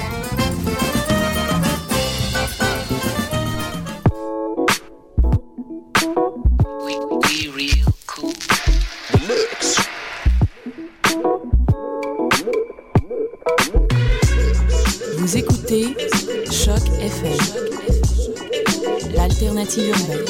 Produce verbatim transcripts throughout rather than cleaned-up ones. Vous écoutez Choc F M, l'alternative urbaine.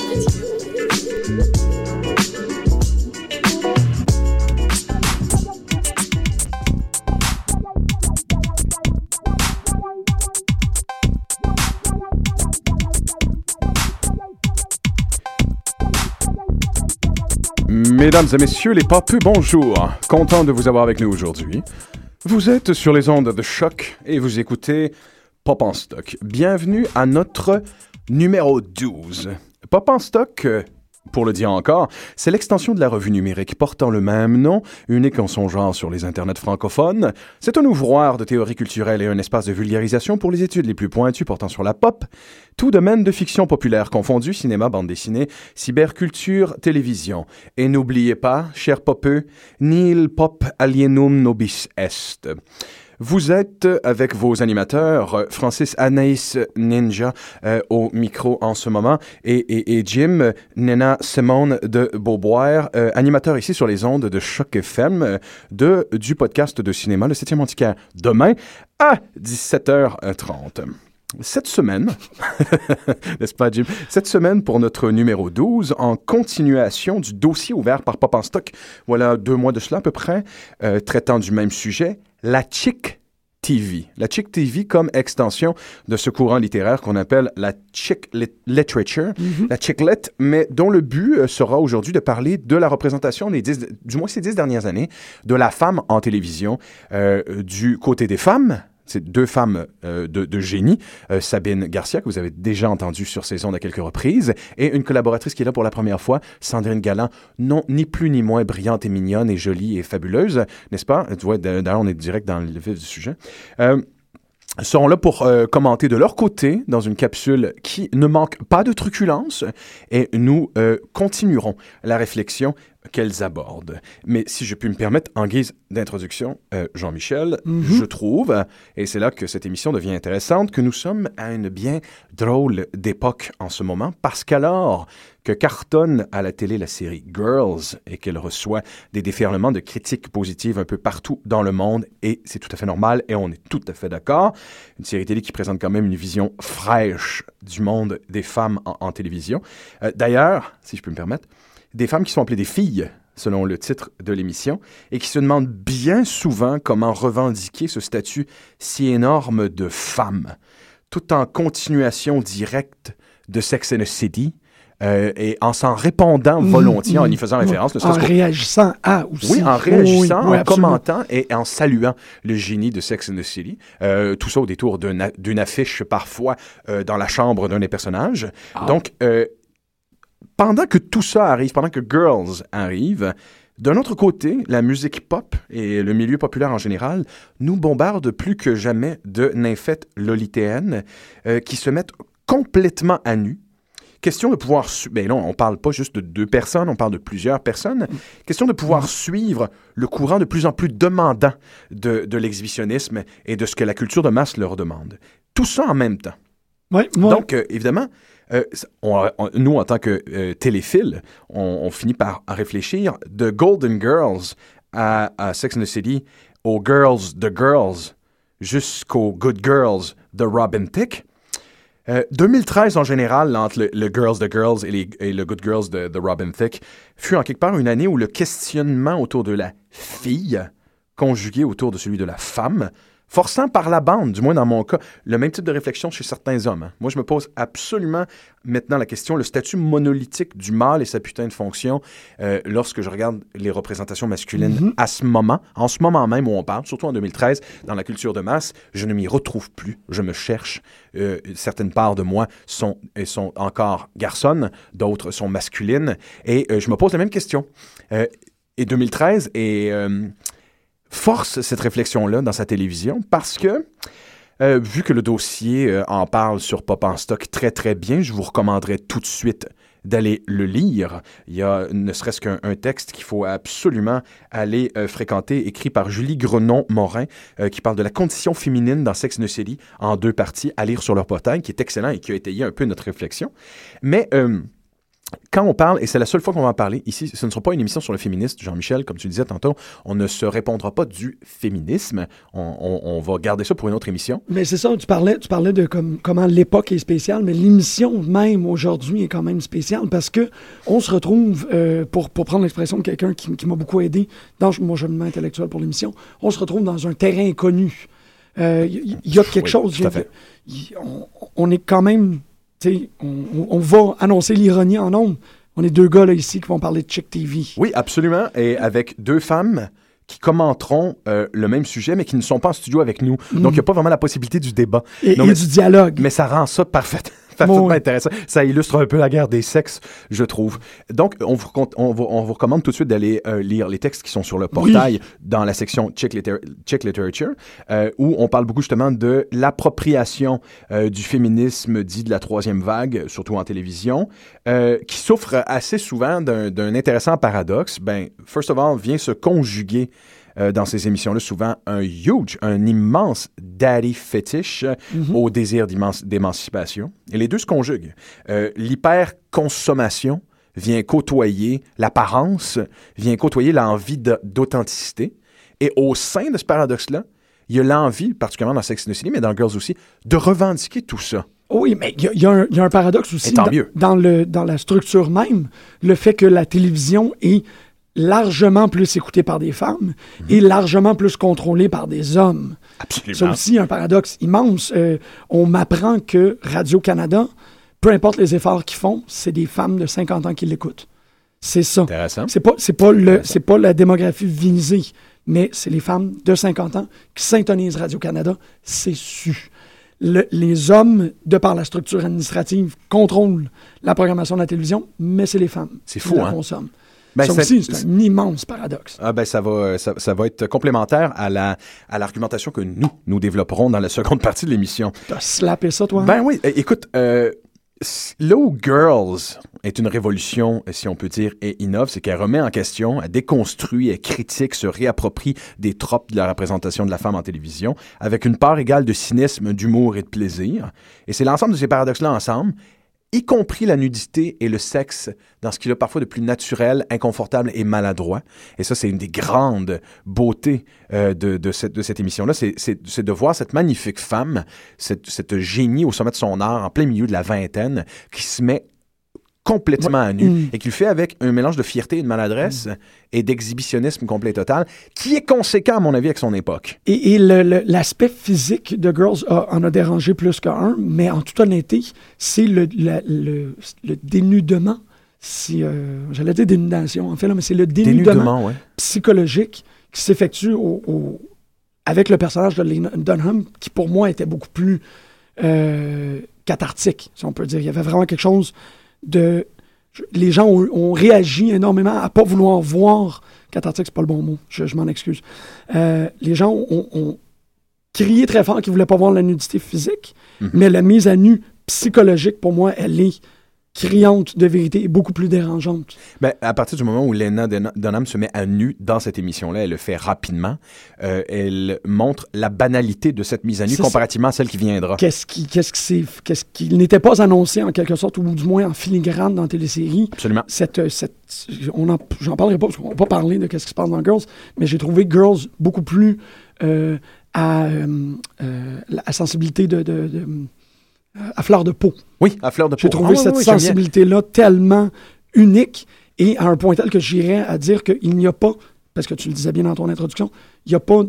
Mesdames et messieurs, les papus, bonjour. Content de vous avoir avec nous aujourd'hui. Vous êtes sur les ondes de Choc et vous écoutez Pop en Stock. Bienvenue à notre numéro douze. Pop en Stock, pour le dire encore, c'est l'extension de la revue numérique portant le même nom, unique en son genre sur les internets francophones. C'est un ouvroir de théorie culturelle et un espace de vulgarisation pour les études les plus pointues portant sur la pop, tout domaine de fiction populaire confondu, cinéma, bande dessinée, cyberculture, télévision. Et n'oubliez pas, chers popeux, nil pop alienum nobis est. Vous êtes avec vos animateurs, Francis Anaïs Ninja euh, au micro en ce moment et, et, et Jim Nena Simone de Beauboire, euh, animateur ici sur les ondes de Choc F M euh, de, du podcast de cinéma, le septième antiquaire, demain à dix-sept heures trente. Cette semaine, n'est-ce pas Jim? Cette semaine, pour notre numéro douze, en continuation du dossier ouvert par Pop en Stock, voilà deux mois de cela à peu près, euh, traitant du même sujet, la Chick T V. La Chick T V comme extension de ce courant littéraire qu'on appelle la Chick lit- Literature, mm-hmm. la Chick Lit, mais dont le but sera aujourd'hui de parler de la représentation, des dix, du moins ces dix dernières années, de la femme en télévision, euh, du côté des femmes. C'est deux femmes euh, de, de génie, euh, Sabine Garcia, que vous avez déjà entendue sur ces ondes à quelques reprises, et une collaboratrice qui est là pour la première fois, Sandrine Galland, non, ni plus ni moins brillante et mignonne et jolie et fabuleuse, n'est-ce pas? Ouais, d'ailleurs, on est direct dans le vif du sujet. Euh, seront là pour euh, commenter de leur côté dans une capsule qui ne manque pas de truculence, et nous euh, continuerons la réflexion qu'elles abordent. Mais si je puis me permettre, en guise d'introduction, euh, Jean-Michel, mm-hmm. je trouve, et c'est là que cette émission devient intéressante, que nous sommes à une bien drôle d'époque en ce moment, parce qu'alors que cartonne à la télé la série Girls et qu'elle reçoit des déferlements de critiques positives un peu partout dans le monde, et c'est tout à fait normal, et on est tout à fait d'accord, une série télé qui présente quand même une vision fraîche du monde des femmes en, en télévision. Euh, d'ailleurs, si je peux me permettre, des femmes qui sont appelées des filles, selon le titre de l'émission, et qui se demandent bien souvent comment revendiquer ce statut si énorme de femme, tout en continuation directe de Sex and the City, euh, et en s'en répandant volontiers, mmh, mmh, en y faisant référence. Mmh, en réagissant à aussi. Oui, en réagissant, oui, oui, en commentant et en saluant le génie de Sex and the City. Euh, tout ça au détour d'une, d'une affiche, parfois, euh, dans la chambre d'un des personnages. Ah. Donc... Euh, Pendant que tout ça arrive, pendant que Girls arrive, d'un autre côté, la musique pop et le milieu populaire en général nous bombardent plus que jamais de nymphètes lolitéennes euh, qui se mettent complètement à nu. Question de pouvoir... Su- ben non, on parle pas juste de deux personnes, on parle de plusieurs personnes. Question de pouvoir suivre le courant de plus en plus demandant de, de l'exhibitionnisme et de ce que la culture de masse leur demande. Tout ça en même temps. Ouais, ouais. Donc, euh, évidemment... Euh, on, on, nous, en tant que euh, téléphiles, on, on finit par réfléchir de Golden Girls à, à Sex and the City, aux Girls de Girls, jusqu'aux Good Girls de Robin Thicke. Euh, deux mille treize, en général, entre le, le Girls de Girls et, les, et le Good Girls de, de Robin Thicke, fut en quelque part une année où le questionnement autour de la fille, conjugué autour de celui de la femme, forçant par la bande, du moins dans mon cas, le même type de réflexion chez certains hommes. Hein. Moi, je me pose absolument maintenant la question, le statut monolithique du mâle et sa putain de fonction, euh, lorsque je regarde les représentations masculines mm-hmm. à ce moment, en ce moment même où on parle, surtout en deux mille treize, dans la culture de masse, je ne m'y retrouve plus, je me cherche. Euh, certaines parts de moi sont, sont encore garçonnes, d'autres sont masculines, et euh, je me pose la même question. Euh, et deux mille treize est... Euh, force cette réflexion-là dans sa télévision parce que, euh, vu que le dossier euh, en parle sur Pop en Stock très, très bien, je vous recommanderais tout de suite d'aller le lire. Il y a ne serait-ce qu'un un texte qu'il faut absolument aller euh, fréquenter, écrit par Julie Grenon-Morin, euh, qui parle de la condition féminine dans Sex and the City en deux parties, à lire sur leur portail, qui est excellent et qui a étayé un peu notre réflexion. Mais... Euh, Quand on parle, et c'est la seule fois qu'on va en parler ici, ce ne sera pas une émission sur le féminisme, Jean-Michel, comme tu disais tantôt, on ne se répondra pas du féminisme, on, on, on va garder ça pour une autre émission. Mais c'est ça, tu parlais, tu parlais de comme, comment l'époque est spéciale, mais l'émission même aujourd'hui est quand même spéciale parce que on se retrouve, euh, pour, pour prendre l'expression de quelqu'un qui, qui m'a beaucoup aidé dans mon cheminement intellectuel pour l'émission, on se retrouve dans un terrain inconnu. Il euh, y, y a quelque oui, chose, tout à fait. Y, on, on est quand même... T'sais, on, on va annoncer l'ironie en nombre. On est deux gars là ici qui vont parler de Chick T V. Oui, absolument. Et avec deux femmes qui commenteront euh, le même sujet, mais qui ne sont pas en studio avec nous. Mmh. Donc, il n'y a pas vraiment la possibilité du débat. Et, non, et mais, du dialogue. Mais ça rend ça parfait. Bon, oui. Intéressant. Ça illustre un peu la guerre des sexes, je trouve. Donc, on vous, on vous, on vous recommande tout de suite d'aller euh, lire les textes qui sont sur le portail, oui. Dans la section Chick Liter- Literature, euh, où on parle beaucoup justement de l'appropriation euh, du féminisme dit de la troisième vague, surtout en télévision, euh, qui souffre assez souvent d'un, d'un intéressant paradoxe. Ben, first of all, vient se conjuguer Euh, dans ces émissions-là, souvent un huge, un immense daddy fétiche mm-hmm. au désir d'émancipation. Et les deux se conjuguent. Euh, l'hyperconsommation vient côtoyer l'apparence, vient côtoyer l'envie de, d'authenticité. Et au sein de ce paradoxe-là, il y a l'envie, particulièrement dans Sex and the City, mais dans Girls aussi, de revendiquer tout ça. Oui, mais il y, y, y a un paradoxe aussi dans, dans, le, dans la structure même, le fait que la télévision est... largement plus écouté par des femmes mmh. et largement plus contrôlé par des hommes. Absolument. C'est aussi un paradoxe immense. Euh, on m'apprend que Radio-Canada, peu importe les efforts qu'ils font, c'est des femmes de cinquante ans qui l'écoutent. C'est ça. Intéressant. C'est pas, c'est pas, le, c'est pas la démographie visée, mais c'est les femmes de cinquante ans qui syntonisent Radio-Canada. C'est su. Le, les hommes, de par la structure administrative, contrôlent la programmation de la télévision, mais c'est les femmes c'est qui fou, la hein? consomment. Ben, ça aussi, c'est, c'est un immense paradoxe. Ah ben ça va, ça, ça va être complémentaire à, la, à l'argumentation que nous, nous développerons dans la seconde partie de l'émission. T'as slappé ça, toi? Ben oui, écoute, euh, là où Girls est une révolution, si on peut dire, et innove, c'est qu'elle remet en question, elle déconstruit, elle critique, se réapproprie des tropes de la représentation de la femme en télévision, avec une part égale de cynisme, d'humour et de plaisir. Et c'est l'ensemble de ces paradoxes-là ensemble, y compris la nudité et le sexe, dans ce qu'il a parfois de plus naturel, inconfortable et maladroit. Et ça, c'est une des grandes beautés euh, de, de, cette, de cette émission-là. C'est, c'est, c'est de voir cette magnifique femme, cette, cette génie au sommet de son art, en plein milieu de la vingtaine, qui se met complètement ouais. à nu mmh. et qui le fait avec un mélange de fierté et de maladresse mmh. et d'exhibitionnisme complet et total, qui est conséquent, à mon avis, avec son époque. Et, et le, le, l'aspect physique de Girls a, en a dérangé plus qu'un, mais en toute honnêteté, c'est le, la, le, le dénudement, si, euh, j'allais dire dénudation en fait, là, mais c'est le dénudement, dénudement ouais. psychologique qui s'effectue au, au, avec le personnage de Lena Dunham, qui pour moi était beaucoup plus euh, cathartique, si on peut dire. Il y avait vraiment quelque chose... de les gens ont, ont réagi énormément à pas vouloir voir cathartique, c'est pas le bon mot, je, je m'en excuse. Euh, les gens ont, ont crié très fort qu'ils voulaient pas voir la nudité physique, mm-hmm. mais la mise à nu psychologique, pour moi, elle est criante de vérité et beaucoup plus dérangeante. Ben, à partir du moment où Lena Dunham se met à nu dans cette émission-là, elle le fait rapidement, euh, elle montre la banalité de cette mise à nu c'est comparativement ça. À celle qui viendra. Qu'est-ce qui, qu'est-ce, qui c'est, qu'est-ce qui n'était pas annoncé en quelque sorte, ou du moins en filigrane dans la télésérie. Absolument. Cette, cette, on en, j'en parlerai pas parce qu'on va pas parler de qu'est-ce qui se passe dans Girls, mais j'ai trouvé Girls beaucoup plus euh, à, euh, à sensibilité de... de, de à fleur de peau. Oui, à fleur de peau. J'ai trouvé ah, cette oui, oui, sensibilité-là tellement unique et à un point tel que j'irais à dire qu'il n'y a pas, parce que tu le disais bien dans ton introduction, il n'y a pas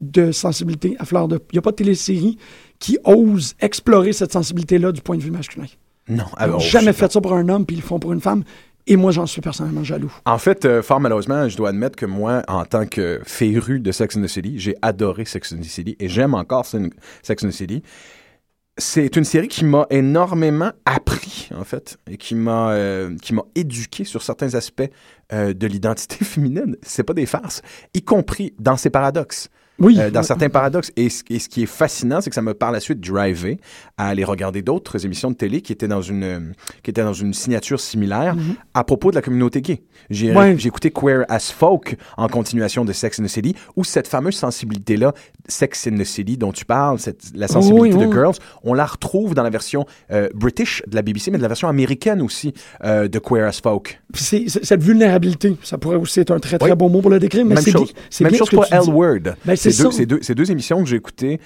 de sensibilité à fleur de peau. Il n'y a pas de télésérie qui ose explorer cette sensibilité-là du point de vue masculin. Non. Alors, ils n'ont jamais fait ça pour un homme, puis ils le font pour une femme. Et moi, j'en suis personnellement jaloux. En fait, euh, fort malheureusement, je dois admettre que moi, en tant que féru de Sex and the City, j'ai adoré Sex and the City et j'aime encore Sex and the City. C'est une série qui m'a énormément appris, en fait, et qui m'a, euh, qui m'a éduqué sur certains aspects euh, de l'identité féminine. C'est pas des farces, y compris dans ses paradoxes. Oui, euh, dans certains paradoxes. Et ce, et ce qui est fascinant, c'est que ça m'a par la suite drivé à aller regarder d'autres émissions de télé qui étaient dans une, qui étaient dans une signature similaire mm-hmm. à propos de la communauté gay. J'ai, ouais. j'ai écouté Queer as Folk en continuation de Sex and the City, où cette fameuse sensibilité-là, Sex and the City dont tu parles, cette, la sensibilité oui, oui. de Girls, on la retrouve dans la version euh, British de la B B C, mais de la version américaine aussi euh, de Queer as Folk. C'est, c'est, cette vulnérabilité, ça pourrait aussi être un très, très oui. beau mot pour le décrire, mais même c'est, chose. Bi- c'est même bien chose pour L-Word. Ben, c'est C'est deux, c'est, deux, c'est deux émissions que j'ai écoutées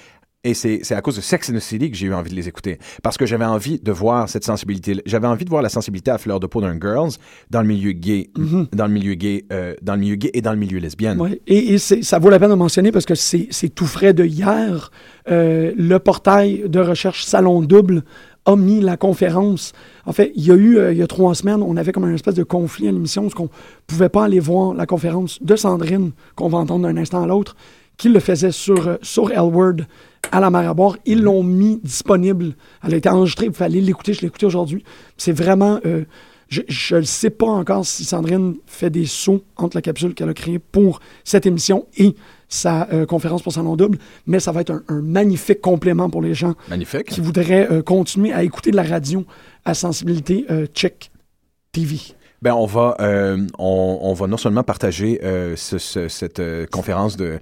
et c'est, c'est à cause de Sex and the City que j'ai eu envie de les écouter. Parce que j'avais envie de voir cette sensibilité. J'avais envie de voir la sensibilité à fleur de peau d'un girls dans le milieu gay, mm-hmm. dans le milieu gay, euh, dans le milieu gay et dans le milieu lesbienne. Ouais. Et, et c'est, ça vaut la peine de mentionner parce que c'est, c'est tout frais de hier. Euh, le portail de recherche Salon Double a mis la conférence. En fait, il y a eu, euh, il y a trois semaines, on avait comme un espèce de conflit à l'émission parce qu'on ne pouvait pas aller voir la conférence de Sandrine qu'on va entendre d'un instant à l'autre. Qu'ils le faisaient sur, euh, sur L-Word à la Maraboire. Ils l'ont mis disponible. Elle a été enregistrée. Il fallait l'écouter. Je l'ai écoutée aujourd'hui. C'est vraiment... Euh, je ne sais pas encore si Sandrine fait des sauts entre la capsule qu'elle a créée pour cette émission et sa euh, conférence pour Salon Double, mais ça va être un, un magnifique complément pour les gens magnifique. Qui voudraient euh, continuer à écouter de la radio à sensibilité euh, Check T V. Ben on va, euh, on, on va non seulement partager euh, ce, ce, cette euh, conférence de...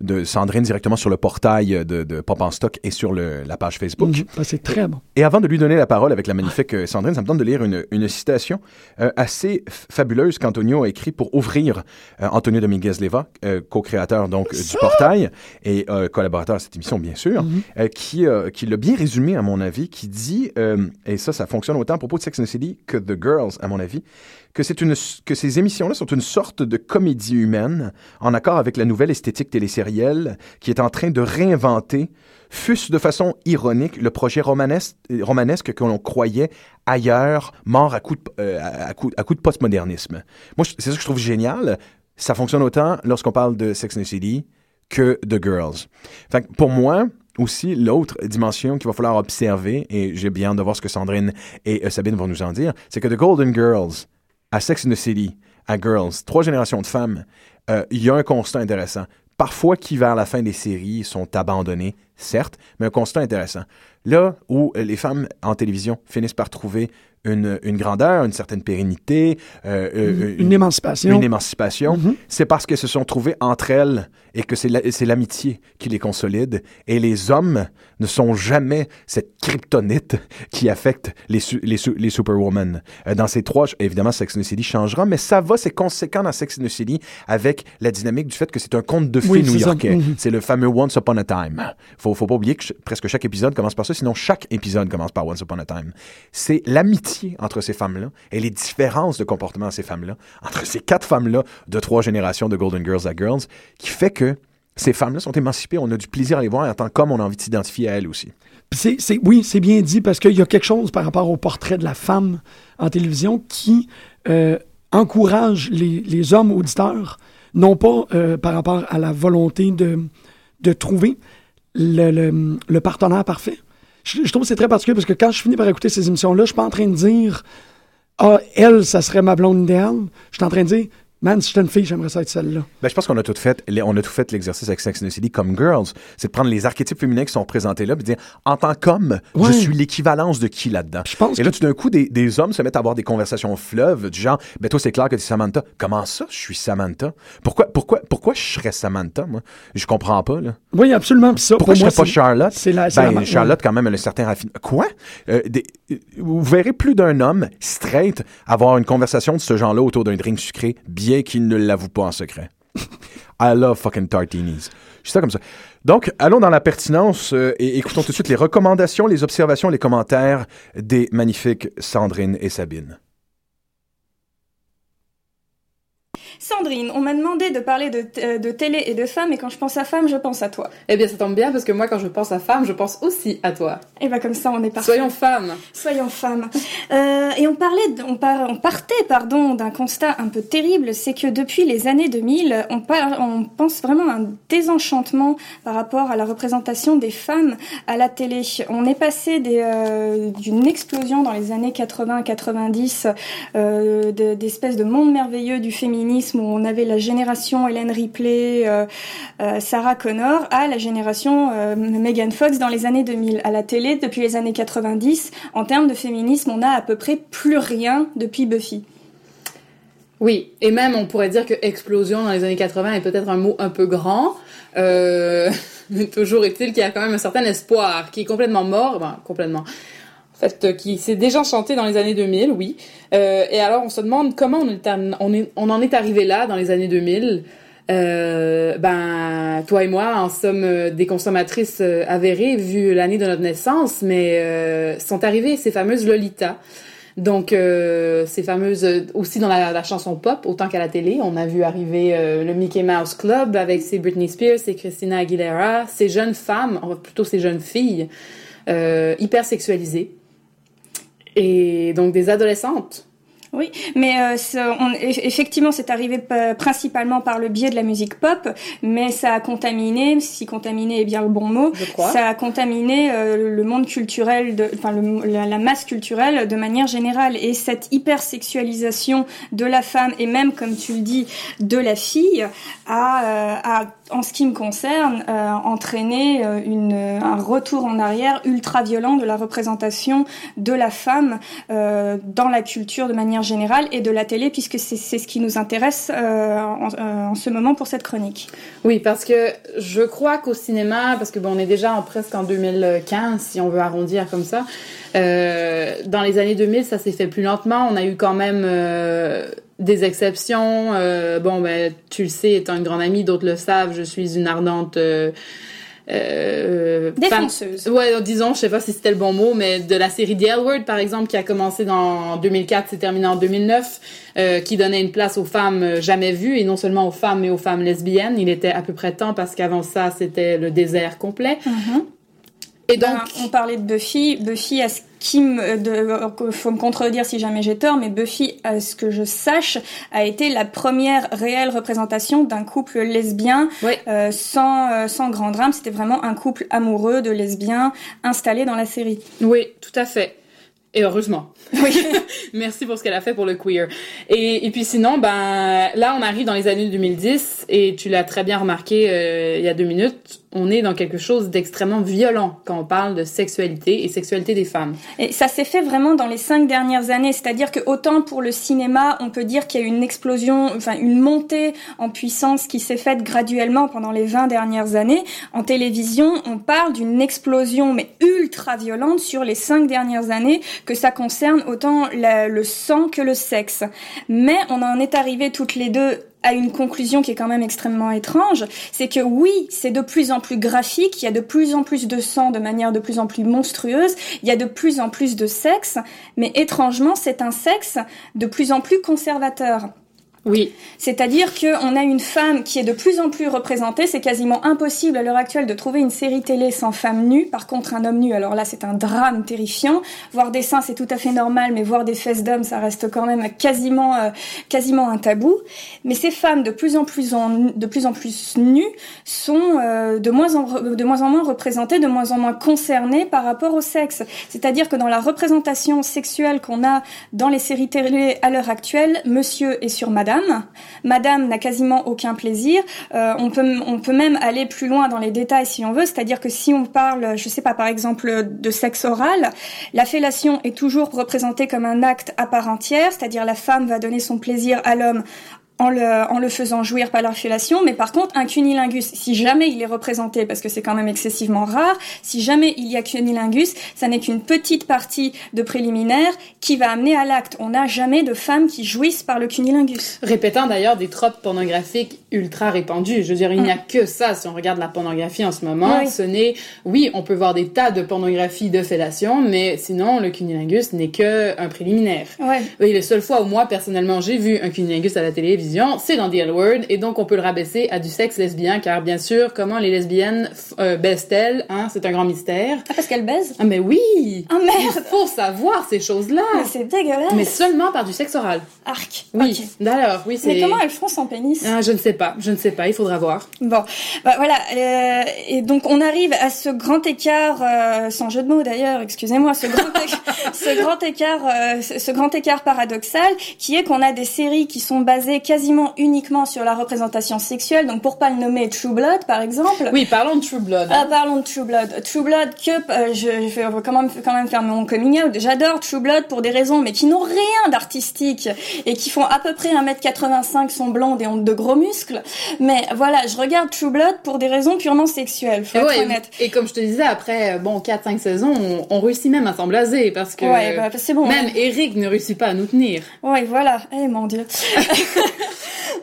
de Sandrine directement sur le portail de, de Pop en Stock et sur le, la page Facebook. Mmh, ben c'est très bon. Et avant de lui donner la parole avec la magnifique euh, Sandrine, ça me tente de lire une, une citation euh, assez f- fabuleuse qu'Antonio a écrite pour ouvrir euh, Antonio Dominguez-Léva, euh, co-créateur donc ça! Du portail et euh, collaborateur à cette émission bien sûr, mmh. euh, qui, euh, qui l'a bien résumé à mon avis, qui dit, euh, et ça, ça fonctionne autant à propos de Sex and the City que The Girls à mon avis, que, c'est une, que ces émissions-là sont une sorte de comédie humaine en accord avec la nouvelle esthétique télésérielle qui est en train de réinventer, fût-ce de façon ironique, le projet romanesque, romanesque que l'on croyait ailleurs, mort à coup de, euh, à coup, à coup de postmodernisme. Moi, c'est ça que je trouve génial. Ça fonctionne autant lorsqu'on parle de Sex and the City que de Girls. Fait que pour moi... Aussi, l'autre dimension qu'il va falloir observer, et j'ai bien hâte de voir ce que Sandrine et euh, Sabine vont nous en dire, c'est que de Golden Girls à Sex and the City, à Girls, trois générations de femmes, il euh, y a un constat intéressant. Parfois, qui vers la fin des séries sont abandonnées, certes, mais un constat intéressant. Là où les femmes en télévision finissent par trouver une, une grandeur, une certaine pérennité, euh, euh, une, une émancipation, une émancipation mm-hmm. c'est parce qu'elles se sont trouvées entre elles et que c'est, la, c'est l'amitié qui les consolide. Et les hommes ne sont jamais cette kryptonite qui affecte les, su, les, su, les superwomen. Euh, dans ces trois, évidemment, Sex and the City changera, mais ça va, c'est conséquent dans Sex and the City avec la dynamique du fait que c'est un conte de fées oui, new-yorkais. C'est, mm-hmm. c'est le fameux Once Upon a Time. Faut, faut pas oublier que ch- presque chaque épisode commence par ça, sinon chaque épisode commence par Once Upon a Time. C'est l'amitié entre ces femmes-là et les différences de comportement de ces femmes-là, entre ces quatre femmes-là de trois générations de Golden Girls à Girls, qui fait que ces femmes-là sont émancipées, on a du plaisir à les voir et en tant qu'homme, on a envie de s'identifier à elles aussi. C'est, c'est, oui, c'est bien dit parce qu'il y a quelque chose par rapport au portrait de la femme en télévision qui euh, encourage les, les hommes auditeurs, non pas euh, par rapport à la volonté de, de trouver Le, le, le partenaire parfait. Je, je trouve que c'est très particulier parce que quand je finis par écouter ces émissions-là, je suis pas en train de dire « Ah, elle, ça serait ma blonde idéale ». Je suis en train de dire « Man, si j'étais une fille, j'aimerais ça être celle-là ». Ben, je pense qu'on a tout fait, on a tout fait l'exercice avec Sex and the City comme Girls. C'est de prendre les archétypes féminins qui sont présentés là et de dire « En tant qu'homme, ouais. je suis l'équivalence de qui là-dedans ». Et là, tout d'un coup, des, des hommes se mettent à avoir des conversations fleuves du genre « Ben toi, c'est clair que t'es Samantha. Comment ça, je suis Samantha? Pourquoi, pourquoi, pourquoi je serais Samantha, moi? Je comprends pas, là. » Oui, absolument. Ça, pourquoi pour je ne serais pas Charlotte? C'est la, c'est ben, la Charlotte, ouais. quand même, elle a un certain raffinement. Quoi? Euh, des, vous verrez plus d'un homme straight avoir une conversation de ce genre-là autour d'un drink sucré, bien qu'il ne l'avoue pas en secret. I love fucking tartinis. Je dis ça comme ça. Donc, allons dans la pertinence euh, et écoutons tout de suite les recommandations, les observations, les commentaires des magnifiques Sandrine et Sabine. Sandrine, on m'a demandé de parler de, t- de télé et de femmes, et quand je pense à femmes, je pense à toi. Eh bien, ça tombe bien, parce que moi, quand je pense à femmes, je pense aussi à toi. Eh bien, comme ça, on est parti. Soyons femmes. Soyons femmes. Euh, et on, parlait de, on, par, on partait pardon, d'un constat un peu terrible, c'est que depuis les années deux mille, on, par, on pense vraiment à un désenchantement par rapport à la représentation des femmes à la télé. On est passé des, euh, d'une explosion dans les années quatre-vingts quatre-vingt-dix, euh, de, d'espèces de monde merveilleux du féminisme, où on avait la génération Ellen Ripley, euh, euh, Sarah Connor, à la génération euh, Megan Fox dans les années deux mille. À la télé, depuis les années quatre-vingt-dix, en termes de féminisme, on a à peu près plus rien depuis Buffy. Oui, et même on pourrait dire que explosion dans les années quatre-vingts est peut-être un mot un peu grand, euh, mais toujours est-il qu'il y a quand même un certain espoir qui est complètement mort, ben, complètement... En fait, qui s'est déjà chanté dans les années deux mille, oui. Euh, et alors, on se demande comment on, est à, on, est, on en est arrivé là dans les années deux mille. Euh, ben, toi et moi, en sommes des consommatrices avérées vu l'année de notre naissance, mais euh, sont arrivées ces fameuses Lolita. Donc, euh, ces fameuses... Aussi dans la, la chanson pop, autant qu'à la télé, on a vu arriver euh, le Mickey Mouse Club avec ses Britney Spears, ses Christina Aguilera, ces jeunes femmes, plutôt ces jeunes filles, euh, hyper sexualisées. Et donc des adolescentes. Oui, mais euh, ce, on, effectivement, c'est arrivé p- principalement par le biais de la musique pop, mais ça a contaminé, si contaminé est bien le bon mot, je crois. Ça a contaminé euh, le monde culturel, de, enfin le, la, la masse culturelle de manière générale. Et cette hypersexualisation de la femme, et même, comme tu le dis, de la fille, a, euh, a en ce qui me concerne, euh, entraîné une, un retour en arrière ultra violent de la représentation de la femme euh, dans la culture de manière générale et de la télé, puisque c'est, c'est ce qui nous intéresse euh, en, euh, en ce moment pour cette chronique. Oui, parce que je crois qu'au cinéma, parce que bon, on est déjà en, presque en deux mille quinze, si on veut arrondir comme ça, euh, dans les années deux mille, ça s'est fait plus lentement. On a eu quand même euh, des exceptions. Euh, bon, ben, tu le sais, étant une grande amie, d'autres le savent, je suis une ardente... Euh, Euh, défenseuse. Fan... Ouais, disons, je sais pas si c'était le bon mot, mais de la série The L Word, par exemple, qui a commencé en deux mille quatre, s'est terminée en deux mille neuf, euh, qui donnait une place aux femmes jamais vues, et non seulement aux femmes, mais aux femmes lesbiennes. Il était à peu près temps, parce qu'avant ça, c'était le désert complet. Mm-hmm. Et donc, ben, on parlait de Buffy. Buffy, à ce qui me, de, faut me contredire si jamais j'ai tort, mais Buffy, à ce que je sache, a été la première réelle représentation d'un couple lesbien, oui. euh, sans euh, sans grand drame. C'était vraiment un couple amoureux de lesbiens installé dans la série. Oui, tout à fait. Et heureusement. Oui. Merci pour ce qu'elle a fait pour le queer. Et, et puis sinon, ben là, on arrive dans les années deux mille dix, et tu l'as très bien remarqué euh, il y a deux minutes, on est dans quelque chose d'extrêmement violent quand on parle de sexualité et sexualité des femmes. Et ça s'est fait vraiment dans les cinq dernières années, c'est-à-dire que autant pour le cinéma, on peut dire qu'il y a eu une explosion, enfin une montée en puissance qui s'est faite graduellement pendant les vingt dernières années. En télévision, on parle d'une explosion, mais ultra violente, sur les cinq dernières années, que ça concerne autant la, le sang que le sexe. Mais on en est arrivé toutes les deux à une conclusion qui est quand même extrêmement étrange, c'est que oui, c'est de plus en plus graphique, il y a de plus en plus de sang de manière de plus en plus monstrueuse, il y a de plus en plus de sexe, mais étrangement, c'est un sexe de plus en plus conservateur. Oui. C'est-à-dire qu'on a une femme qui est de plus en plus représentée. C'est quasiment impossible à l'heure actuelle de trouver une série télé sans femme nue. Par contre, un homme nu, alors là, c'est un drame terrifiant. Voir des seins, c'est tout à fait normal, mais voir des fesses d'hommes, ça reste quand même quasiment, euh, quasiment un tabou. Mais ces femmes de plus en plus, en, de plus, en plus nues sont euh, de, moins en, de moins en moins représentées, de moins en moins concernées par rapport au sexe. C'est-à-dire que dans la représentation sexuelle qu'on a dans les séries télé à l'heure actuelle, monsieur est sur madame. Madame n'a quasiment aucun plaisir. Euh, on peut, on peut même aller plus loin dans les détails si on veut, c'est-à-dire que si on parle, je sais pas, par exemple, de sexe oral, la fellation est toujours représentée comme un acte à part entière, c'est-à-dire la femme va donner son plaisir à l'homme en le, en le faisant jouir par la fellation, mais par contre, un cunnilingus, si jamais il est représenté, parce que c'est quand même excessivement rare, si jamais il y a cunnilingus, ça n'est qu'une petite partie de préliminaire qui va amener à l'acte. On n'a jamais de femmes qui jouissent par le cunnilingus. Répétant d'ailleurs des tropes pornographiques ultra répandues. Je veux dire, il n'y a que ça si on regarde la pornographie en ce moment. Oui. Ce n'est, oui, on peut voir des tas de pornographies de fellation, mais sinon, le cunnilingus n'est qu'un préliminaire. Ouais. Et les seules fois où moi, personnellement, j'ai vu un cunnilingus à la télévision, télévision, c'est dans The L-Word, et donc on peut le rabaisser à du sexe lesbien, car bien sûr, comment les lesbiennes euh, baisent-elles, hein, c'est un grand mystère. Ah, parce qu'elles baisent? Ah, mais oui! Ah, merde! Il faut savoir ces choses-là! Mais c'est dégueulasse! Mais seulement par du sexe oral. Arc! Oui. Okay. D'ailleurs, oui, c'est... Mais comment elles font sans pénis? Ah, je ne sais pas, je ne sais pas, il faudra voir. Bon, bah voilà, euh, et donc on arrive à ce grand écart, euh, sans jeu de mots d'ailleurs, excusez-moi, ce grand écart, ce grand écart, euh, ce grand écart paradoxal, qui est qu'on a des séries qui sont basées quasiment uniquement sur la représentation sexuelle, donc pour pas le nommer True Blood par exemple. Oui, parlons de True Blood. Ah, parlons de True Blood. True Blood que euh, je, je vais quand même, quand même faire mon coming out. J'adore True Blood pour des raisons mais qui n'ont rien d'artistique et qui font à peu près un mètre quatre-vingt-cinq, sont blondes et ont de gros muscles. Mais voilà, je regarde True Blood pour des raisons purement sexuelles, faut être honnête. Et comme je te disais, après bon quatre cinq saisons, on, on réussit même à s'en blaser parce que ouais, bah, c'est bon, même ouais. Eric ne réussit pas à nous tenir. Ouais, voilà. Eh hey, mon Dieu.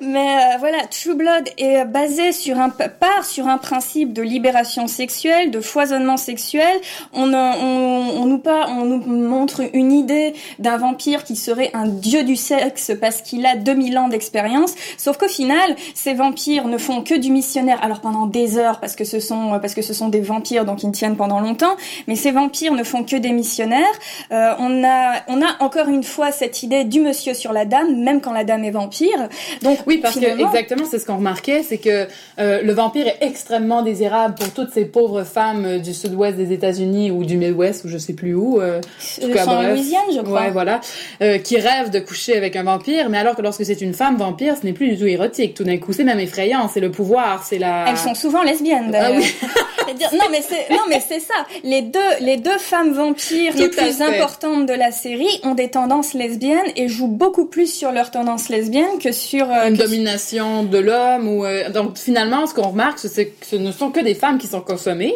Mais euh, voilà, True Blood est basé sur un part sur un principe de libération sexuelle, de foisonnement sexuel. On, on, on, nous, part, on nous montre une idée d'un vampire qui serait un dieu du sexe parce qu'il a deux mille ans d'expérience. Sauf qu'au final, ces vampires ne font que du missionnaire. Alors pendant des heures, parce que ce sont parce que ce sont des vampires, donc ils tiennent pendant longtemps. Mais ces vampires ne font que des missionnaires. Euh, on a on a encore une fois cette idée du monsieur sur la dame, même quand la dame est vampire. Donc oui, parce finalement... que exactement, c'est ce qu'on remarquait, c'est que euh, le vampire est extrêmement désirable pour toutes ces pauvres femmes du sud-ouest des États-Unis ou du Midwest ou je sais plus où, euh, en tout cas, bref, Louisiane, je crois. Ouais, voilà, euh, qui rêvent de coucher avec un vampire, mais alors que lorsque c'est une femme vampire, ce n'est plus du tout érotique. Tout d'un coup, c'est même effrayant. C'est le pouvoir, c'est la. Elles sont souvent lesbiennes. D'ailleurs. Ah oui. Non mais c'est non mais c'est ça. Les deux les deux femmes vampires tout les plus importantes de la série ont des tendances lesbiennes et jouent beaucoup plus sur leurs tendances lesbiennes que sur euh, une que domination sur... de l'homme ou euh... donc finalement ce qu'on remarque c'est que ce ne sont que des femmes qui sont consommées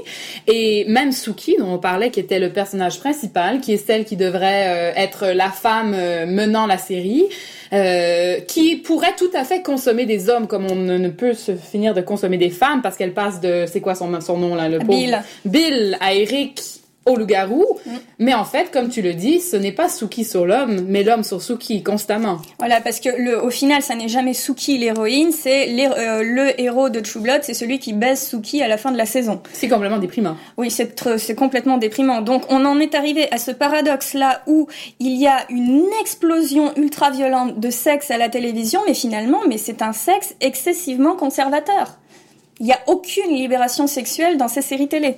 et même Suki dont on parlait qui était le personnage principal qui est celle qui devrait euh, être la femme euh, menant la série. Euh, qui pourrait tout à fait consommer des hommes comme on ne, ne peut se finir de consommer des femmes parce qu'elle passe de... C'est quoi son, son nom, là, le pauvre? Bill. Bill à Eric au loup-garou. Mm. Mais en fait, comme tu le dis, ce n'est pas Suki sur l'homme, mais l'homme sur Suki, constamment. Voilà, parce que le, au final, ça n'est jamais Suki l'héroïne, c'est l'héro, euh, le héros de True Blood, c'est celui qui baise Suki à la fin de la saison. C'est complètement déprimant. Oui, c'est, c'est complètement déprimant. Donc, on en est arrivé à ce paradoxe-là où il y a une explosion ultra-violente de sexe à la télévision, mais finalement, mais c'est un sexe excessivement conservateur. Il n'y a aucune libération sexuelle dans ces séries télé.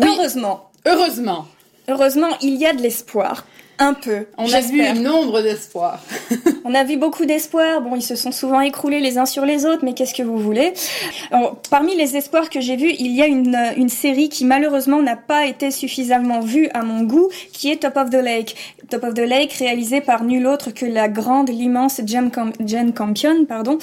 Oui. Heureusement. Heureusement. Heureusement, il y a de l'espoir. Un peu. On j'espère. A vu nombre d'espoirs. On a vu beaucoup d'espoirs. Bon, ils se sont souvent écroulés les uns sur les autres, mais qu'est-ce que vous voulez? Alors, parmi les espoirs que j'ai vus, il y a une, une série qui malheureusement n'a pas été suffisamment vue à mon goût, qui est Top of the Lake. Top of the Lake, réalisé par nul autre que la grande, l'immense Jen, Cam- Jen Campion, pardon.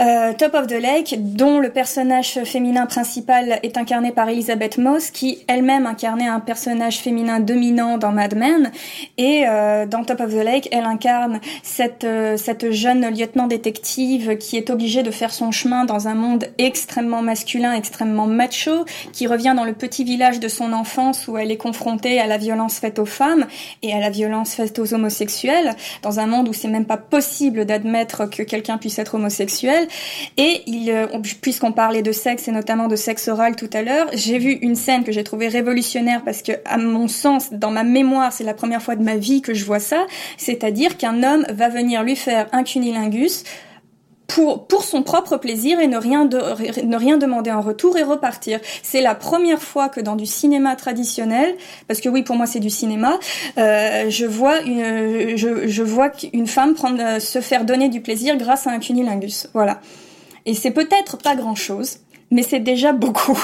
Euh, Top of the Lake, dont le personnage féminin principal est incarné par Elizabeth Moss, qui elle-même incarnait un personnage féminin dominant dans Mad Men, et Euh, dans Top of the Lake, elle incarne cette, euh, cette jeune lieutenant détective qui est obligée de faire son chemin dans un monde extrêmement masculin, extrêmement macho, qui revient dans le petit village de son enfance où elle est confrontée à la violence faite aux femmes et à la violence faite aux homosexuels, dans un monde où c'est même pas possible d'admettre que quelqu'un puisse être homosexuel. Et il, euh, puisqu'on parlait de sexe et notamment de sexe oral tout à l'heure, j'ai vu une scène que j'ai trouvée révolutionnaire parce que, à mon sens, dans ma mémoire, c'est la première fois de ma vie que je vois ça, c'est-à-dire qu'un homme va venir lui faire un cunilingus pour pour son propre plaisir et ne rien de, ne rien demander en retour et repartir. C'est la première fois que dans du cinéma traditionnel, parce que oui pour moi c'est du cinéma, euh, je vois une je je vois une femme prendre se faire donner du plaisir grâce à un cunilingus. Voilà. Et c'est peut-être pas grand-chose, mais c'est déjà beaucoup.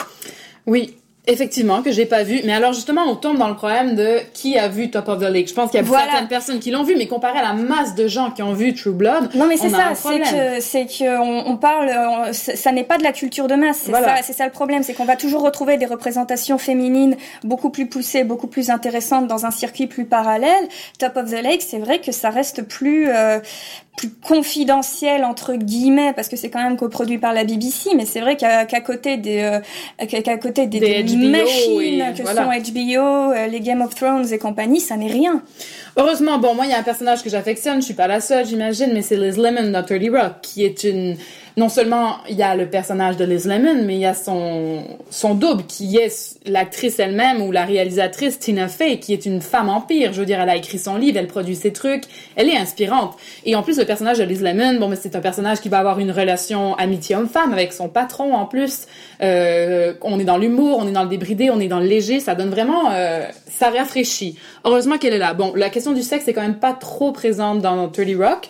Oui. Effectivement, que j'ai pas vu. Mais alors, justement, on tombe dans le problème de qui a vu Top of the Lake. Je pense qu'il y a voilà. certaines personnes qui l'ont vu, mais comparé à la masse de gens qui ont vu True Blood. Non, mais c'est on ça, c'est que, c'est que, on, on parle, on, ça n'est pas de la culture de masse. C'est voilà. ça, c'est ça le problème. C'est qu'on va toujours retrouver des représentations féminines beaucoup plus poussées, beaucoup plus intéressantes dans un circuit plus parallèle. Top of the Lake, c'est vrai que ça reste plus, euh, plus confidentiel entre guillemets parce que c'est quand même coproduit par la B B C, mais c'est vrai qu'à, qu'à côté des euh, qu'à, qu'à côté des, des, des machines que voilà. sont H B O, euh, les Game of Thrones et compagnie, ça n'est rien. Heureusement, bon, moi, il y a un personnage que j'affectionne, je suis pas la seule, j'imagine, mais c'est Liz Lemon dans thirty Rock, qui est une... Non seulement il y a le personnage de Liz Lemon, mais il y a son, son double, qui est l'actrice elle-même ou la réalisatrice Tina Fey, qui est une femme empire. Je veux dire, elle a écrit son livre, elle produit ses trucs, elle est inspirante. Et en plus, le personnage de Liz Lemon, bon, mais c'est un personnage qui va avoir une relation amitié homme-femme avec son patron en plus. Euh, on est dans l'humour, on est dans le débridé, on est dans le léger, ça donne vraiment... Euh, ça rafraîchit. Heureusement qu'elle est là. Bon, la question du sexe est quand même pas trop présente dans thirty Rock.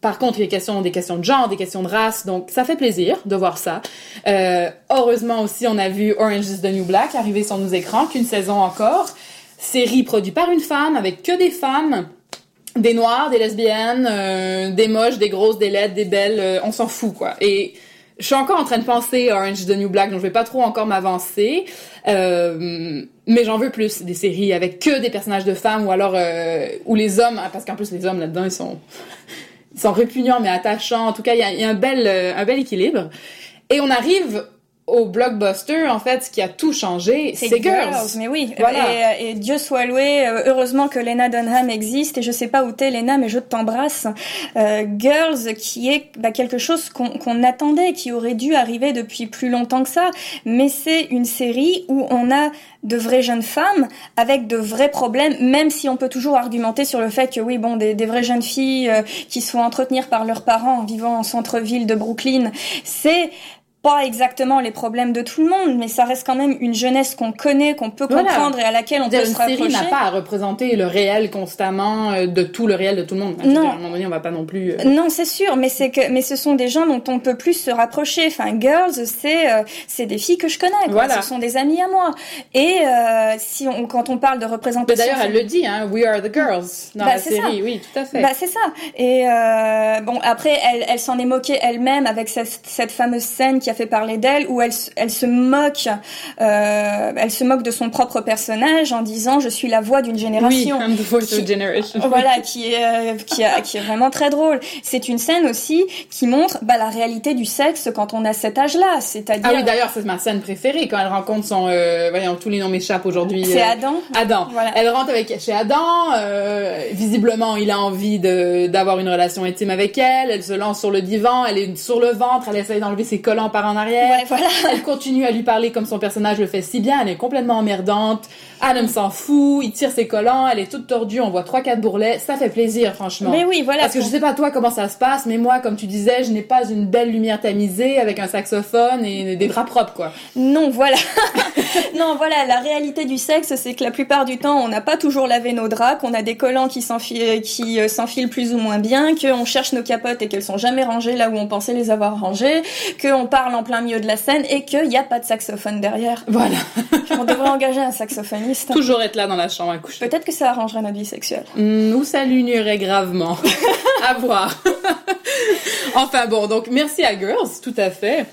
Par contre, il y a questions, des questions de genre, des questions de race, donc ça fait plaisir de voir ça. Euh, heureusement aussi, on a vu Orange is the New Black arriver sur nos écrans, qu'une saison encore. Série produite par une femme, avec que des femmes, des noires, des lesbiennes, euh, des moches, des grosses, des laides, des belles, euh, on s'en fout, quoi. Et je suis encore en train de penser à Orange is the New Black, donc je vais pas trop encore m'avancer. Euh... Mais j'en veux plus, des séries avec que des personnages de femmes, ou alors... Euh, ou les hommes, parce qu'en plus, les hommes, là-dedans, ils sont... Ils sont répugnants, mais attachants. En tout cas, il y a, il y a un bel, euh, un bel équilibre. Et on arrive au blockbuster, en fait, ce qui a tout changé, c'est, c'est Girls. Girls. Mais oui, voilà. et, et Dieu soit loué, heureusement que Lena Dunham existe, et je sais pas où t'es, Lena, mais je t'embrasse. Euh, Girls, qui est bah, quelque chose qu'on, qu'on attendait, qui aurait dû arriver depuis plus longtemps que ça, mais c'est une série où on a de vraies jeunes femmes avec de vrais problèmes, même si on peut toujours argumenter sur le fait que oui, bon, des, des vraies jeunes filles euh, qui se font entretenir par leurs parents en vivant en centre-ville de Brooklyn, c'est pas exactement les problèmes de tout le monde, mais ça reste quand même une jeunesse qu'on connaît, qu'on peut comprendre, voilà. Et à laquelle on peut se rapprocher. Une série n'a pas à représenter le réel constamment, euh, de tout le réel de tout le monde. Enfin, non. À un moment donné, on va pas non plus... Euh... Non, c'est sûr, mais c'est que, mais ce sont des gens dont on peut plus se rapprocher. Enfin, Girls, c'est, euh, c'est des filles que je connais, quoi. Voilà. Ce sont des amies à moi. Et, euh, si on, quand on parle de représentation... Mais d'ailleurs, elle le dit, hein, we are the girls. Dans bah, la série, ça. Oui, tout à fait. Bah, c'est ça. Et, euh, bon, après, elle, elle s'en est moquée elle-même avec cette, cette fameuse scène qui a fait parler d'elle, où elle, elle se moque, euh, elle se moque de son propre personnage en disant je suis la voix d'une génération. Oui, I'm the voice of generation. Voilà, qui est, euh, qui, a, qui est vraiment très drôle. C'est une scène aussi qui montre bah, la réalité du sexe quand on a cet âge-là, c'est-à-dire. Ah oui, d'ailleurs, c'est ma scène préférée quand elle rencontre son, euh, voyons, tous les noms m'échappent aujourd'hui. C'est euh, Adam. Adam. Voilà. Elle rentre avec chez Adam. Euh, visiblement, il a envie de d'avoir une relation intime avec elle. Elle se lance sur le divan. Elle est sur le ventre. Elle essaye d'enlever ses collants en arrière, ouais, voilà. Elle continue à lui parler comme son personnage le fait si bien, elle est complètement emmerdante, Adam s'en fout, il tire ses collants, elle est toute tordue, on voit trois quatre bourrelets, ça fait plaisir franchement. Mais oui, voilà. Parce que je sais pas toi comment ça se passe, mais moi comme tu disais, je n'ai pas une belle lumière tamisée avec un saxophone et des draps propres quoi. Non, voilà. Non, voilà, la réalité du sexe, c'est que la plupart du temps, on n'a pas toujours lavé nos draps, qu'on a des collants qui s'enfilent, qui s'enfilent plus ou moins bien, qu'on cherche nos capotes et qu'elles sont jamais rangées là où on pensait les avoir rangées, qu'on parle en plein milieu de la scène et qu'il n'y a pas de saxophone derrière. Voilà. On devrait engager un saxophoniste. Toujours être là dans la chambre à coucher. Peut-être que ça arrangerait notre vie sexuelle. Nous, ça l'unirait gravement. À voir. Enfin bon, donc merci à Girls, tout à fait.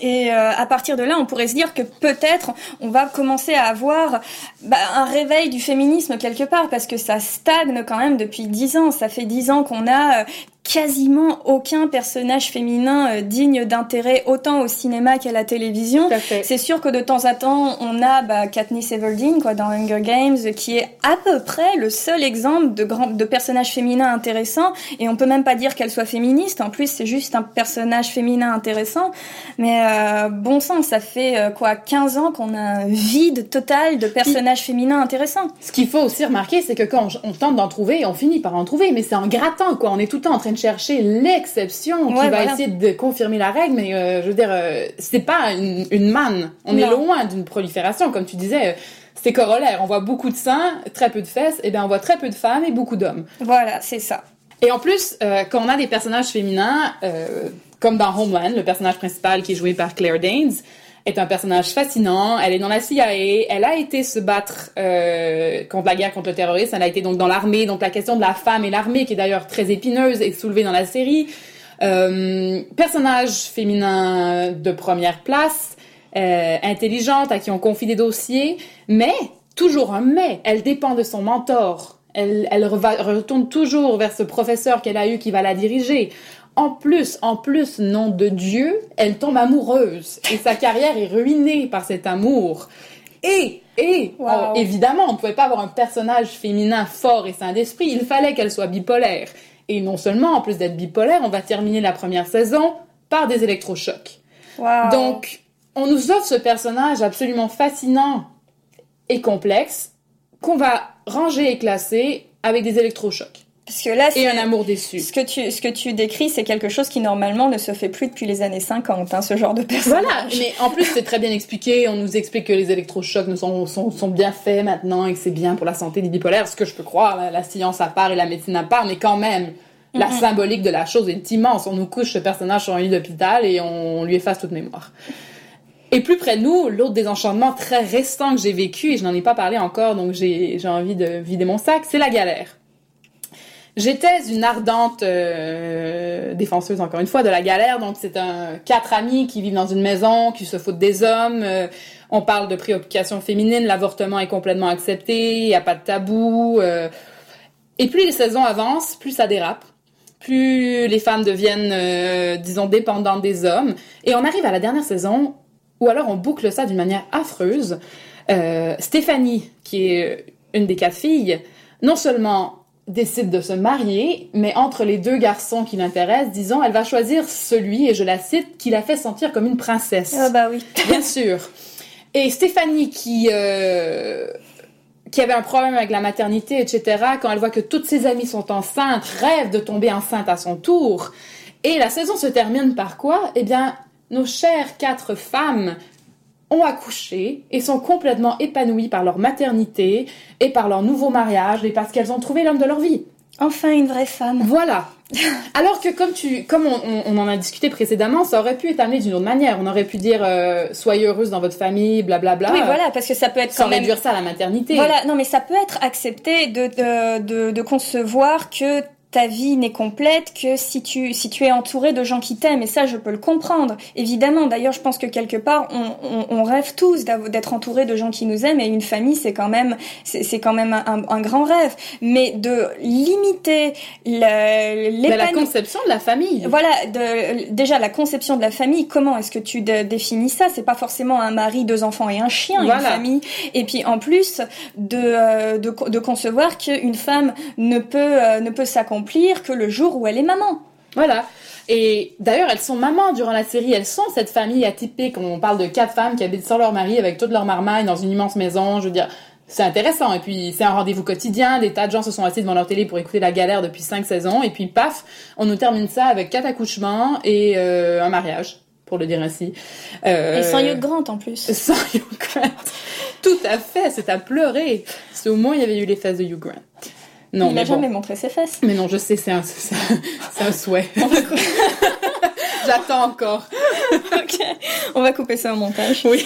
Et euh, à partir de là, on pourrait se dire que peut-être on va commencer à avoir bah, un réveil du féminisme quelque part, parce que ça stagne quand même depuis dix ans. Ça fait dix ans qu'on a... Euh, quasiment aucun personnage féminin digne d'intérêt, autant au cinéma qu'à la télévision. C'est sûr que de temps à temps, on a bah, Katniss Everdeen quoi, dans Hunger Games, qui est à peu près le seul exemple de, grand... de personnage féminin intéressant, et on peut même pas dire qu'elle soit féministe, en plus c'est juste un personnage féminin intéressant, mais euh, bon sang, ça fait euh, quoi, quinze ans qu'on a un vide total de personnages Il... féminins intéressants. Ce qu'il faut aussi remarquer, c'est que quand on tente d'en trouver, on finit par en trouver, mais c'est en grattant, quoi. On est tout le temps en train de chercher l'exception qui ouais, va voilà. essayer de confirmer la règle, mais euh, je veux dire, euh, c'est pas une, une manne. On non. est loin d'une prolifération, comme tu disais. Euh, c'est corollaire. On voit beaucoup de seins, très peu de fesses, et bien on voit très peu de femmes et beaucoup d'hommes. Voilà, c'est ça. Et en plus, euh, quand on a des personnages féminins, euh, comme dans Homeland, le personnage principal qui est joué par Claire Danes, est un personnage fascinant, elle est dans la C I A, elle a été se battre euh, contre la guerre, contre le terrorisme, elle a été donc dans l'armée, donc la question de la femme et l'armée, qui est d'ailleurs très épineuse, est soulevée dans la série. Euh, personnage féminin de première place, euh, intelligente, à qui on confie des dossiers, mais, toujours un mais, elle dépend de son mentor, elle, elle reva- retourne toujours vers ce professeur qu'elle a eu qui va la diriger. En plus, en plus, nom de Dieu, elle tombe amoureuse. Et sa carrière est ruinée par cet amour. Et, et wow. euh, évidemment, on ne pouvait pas avoir un personnage féminin fort et sain d'esprit. Il fallait qu'elle soit bipolaire. Et non seulement, en plus d'être bipolaire, on va terminer la première saison par des électrochocs. Wow. Donc, on nous offre ce personnage absolument fascinant et complexe qu'on va ranger et classer avec des électrochocs. Parce que là, et un amour déçu. Ce que tu, ce que tu décris, c'est quelque chose qui, normalement, ne se fait plus depuis les années cinquante, hein, ce genre de personnage. Voilà, mais en plus, c'est très bien expliqué. On nous explique que les électrochocs sont, sont, sont bien faits maintenant et que c'est bien pour la santé des bipolaires, ce que je peux croire, la, la science à part et la médecine à part, mais quand même, mm-hmm. la symbolique de la chose est immense. On nous couche ce personnage sur un lit d'hôpital et on, on lui efface toute mémoire. Et plus près de nous, l'autre désenchantement très récent que j'ai vécu, et je n'en ai pas parlé encore, donc j'ai, j'ai envie de vider mon sac, c'est la galère. J'étais une ardente euh, défenseuse, encore une fois, de la galère. Donc, c'est un quatre amis qui vivent dans une maison, qui se foutent des hommes. Euh, on parle de préoccupations féminines. L'avortement est complètement accepté. Il n'y a pas de tabou. Euh... Et plus les saisons avancent, plus ça dérape. Plus les femmes deviennent, euh, disons, dépendantes des hommes. Et on arrive à la dernière saison, ou alors on boucle ça d'une manière affreuse. Euh, Stéphanie, qui est une des quatre filles, non seulement décide de se marier, mais entre les deux garçons qui l'intéressent, disons, elle va choisir celui, et je la cite, qui la fait sentir comme une princesse. Ah bah oui. Bien sûr. Et Stéphanie, qui, euh, qui avait un problème avec la maternité, et cetera, quand elle voit que toutes ses amies sont enceintes, rêve de tomber enceinte à son tour. Et la saison se termine par quoi? Eh bien, nos chères quatre femmes ont accouché et sont complètement épanouies par leur maternité et par leur nouveau mariage et parce qu'elles ont trouvé l'homme de leur vie. Enfin une vraie femme. Voilà. Alors que comme tu, comme on, on en a discuté précédemment, ça aurait pu être amené d'une autre manière. On aurait pu dire euh, soyez heureuse dans votre famille, blablabla. Oui, voilà, parce que ça peut être sans quand même réduire ça à la maternité. Voilà, non mais ça peut être accepté de de de, de concevoir que ta vie n'est complète que si tu si tu es entouré de gens qui t'aiment, et ça je peux le comprendre évidemment. D'ailleurs je pense que quelque part on on, on rêve tous d'être entouré de gens qui nous aiment, et une famille c'est quand même c'est, c'est quand même un, un grand rêve, mais de limiter le, l'épanouissement, la conception de la famille, voilà, de, déjà la conception de la famille, comment est-ce que tu d- définis ça? C'est pas forcément un mari, deux enfants et un chien, voilà. Une famille, et puis en plus de de de concevoir qu'une femme ne peut ne peut s'accomplir que le jour où elle est maman. Voilà. Et d'ailleurs, elles sont mamans durant la série. Elles sont cette famille atypique. On parle de quatre femmes qui habitent sans leur mari, avec toute leur marmaille, dans une immense maison. Je veux dire, c'est intéressant. Et puis, c'est un rendez-vous quotidien. Des tas de gens se sont assis devant leur télé pour écouter la galère depuis cinq saisons. Et puis, paf, on nous termine ça avec quatre accouchements et euh, un mariage, pour le dire ainsi. Euh, et sans Hugh Grant, en plus. Sans Hugh Grant. Tout à fait. C'est à pleurer. Parce qu'au moins, il y avait eu les fesses de Hugh Grant. Non, il n'a jamais bon. montré ses fesses. Mais non, je sais, c'est un, c'est un, c'est un souhait. J'attends encore. Ok, on va couper ça au montage. Oui.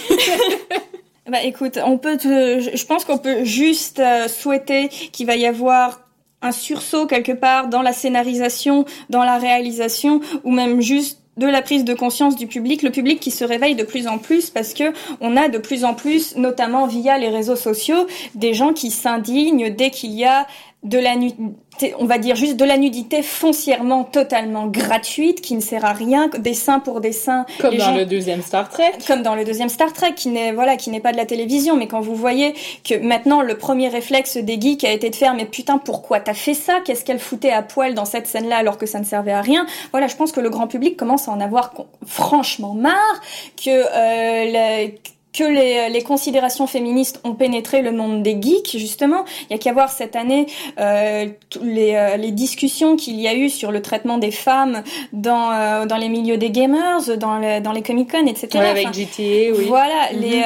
Bah écoute, on peut te, je pense qu'on peut juste euh, souhaiter qu'il va y avoir un sursaut quelque part dans la scénarisation, dans la réalisation, ou même juste de la prise de conscience du public, le public qui se réveille de plus en plus, parce que on a de plus en plus, notamment via les réseaux sociaux, des gens qui s'indignent dès qu'il y a de la nudité, on va dire juste de la nudité foncièrement totalement gratuite qui ne sert à rien, des seins pour des seins, comme les dans gens, le deuxième Star Trek, comme dans le deuxième Star Trek qui n'est voilà qui n'est pas de la télévision, mais quand vous voyez que maintenant le premier réflexe des geeks a été de faire mais putain pourquoi t'as fait ça, qu'est-ce qu'elle foutait à poil dans cette scène là alors que ça ne servait à rien, voilà, je pense que le grand public commence à en avoir franchement marre, que euh, le que les, les considérations féministes ont pénétré le monde des geeks, justement. Il y a qu'à voir cette année euh, les, euh, les discussions qu'il y a eu sur le traitement des femmes dans euh, dans les milieux des gamers, dans, le, dans les Comic-Con, et cetera. Ouais, avec enfin, G T A, oui. Voilà, mm-hmm. les,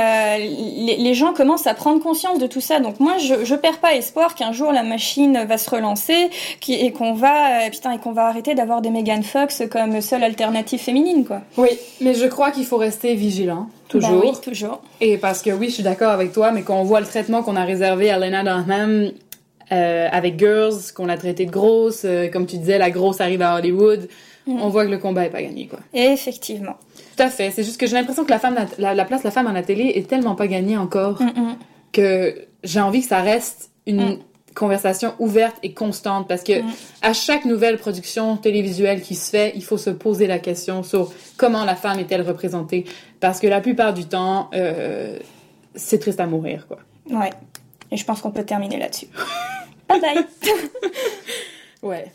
euh, les, les gens commencent à prendre conscience de tout ça. Donc moi, je, je perds pas espoir qu'un jour la machine va se relancer qui, et qu'on va euh, putain et qu'on va arrêter d'avoir des Megan Fox comme seule alternative féminine, quoi. Oui, mais je crois qu'il faut rester vigilant. Toujours. Ben oui, toujours. Et parce que oui, je suis d'accord avec toi, mais quand on voit le traitement qu'on a réservé à Lena Dunham euh, avec Girls, qu'on l'a traitée de grosse, euh, comme tu disais, la grosse arrive à Hollywood, mm. on voit que le combat est pas gagné, quoi. Effectivement. Tout à fait. C'est juste que j'ai l'impression que la, femme, la, la place de la femme à la télé est tellement pas gagnée encore Mm-mm. que j'ai envie que ça reste une mm. conversation ouverte et constante, parce que mm. à chaque nouvelle production télévisuelle qui se fait, il faut se poser la question sur comment la femme est-elle représentée, parce que la plupart du temps euh, c'est triste à mourir, quoi. Ouais. Et je pense qu'on peut terminer là-dessus. Bye bye. Ouais.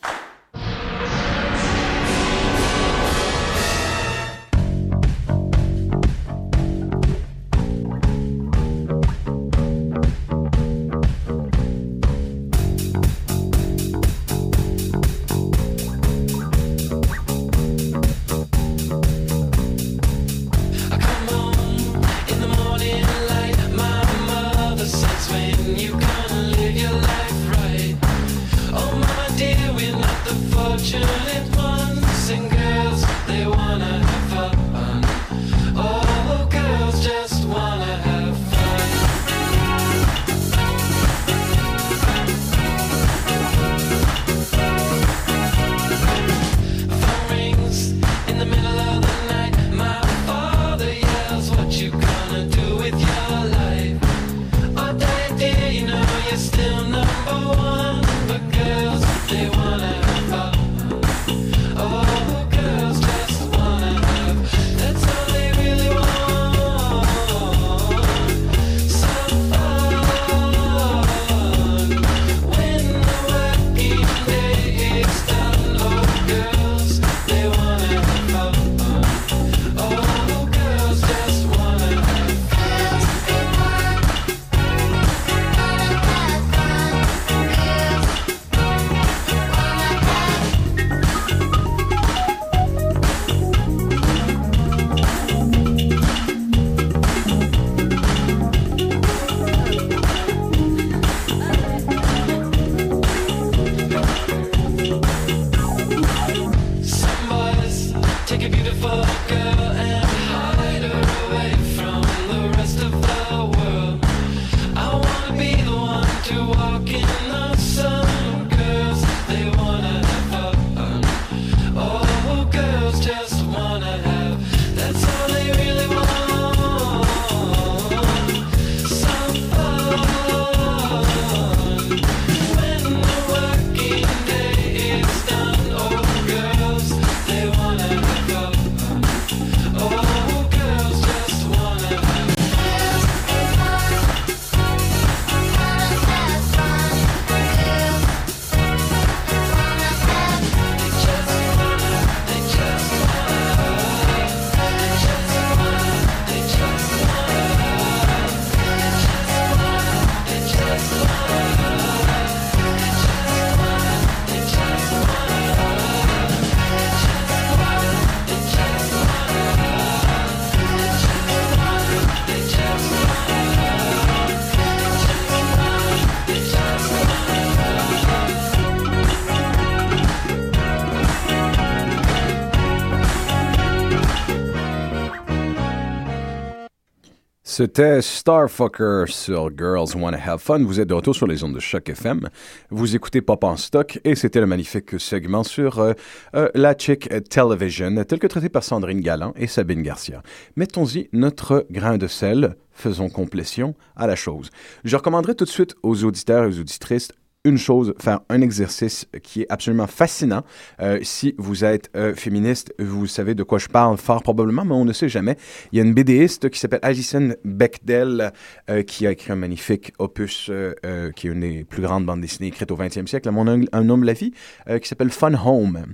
C'était Starfucker sur Girls Wanna Have Fun. Vous êtes de retour sur les ondes de Choc F M. Vous écoutez Pop en Stock et c'était le magnifique segment sur euh, euh, la chick television, tel que traité par Sandrine Galland et Sabine Garcia. Mettons-y notre grain de sel, faisons complétion à la chose. Je recommanderais tout de suite aux auditeurs et aux auditrices une chose, faire un exercice qui est absolument fascinant. Euh, si vous êtes euh, féministe, vous savez de quoi je parle fort probablement, mais on ne sait jamais. Il y a une BDiste qui s'appelle Alison Bechdel, euh, qui a écrit un magnifique opus, euh, euh, qui est une des plus grandes bandes dessinées écrites au vingtième siècle, à mon un, un homme la vie, euh, qui s'appelle Fun Home.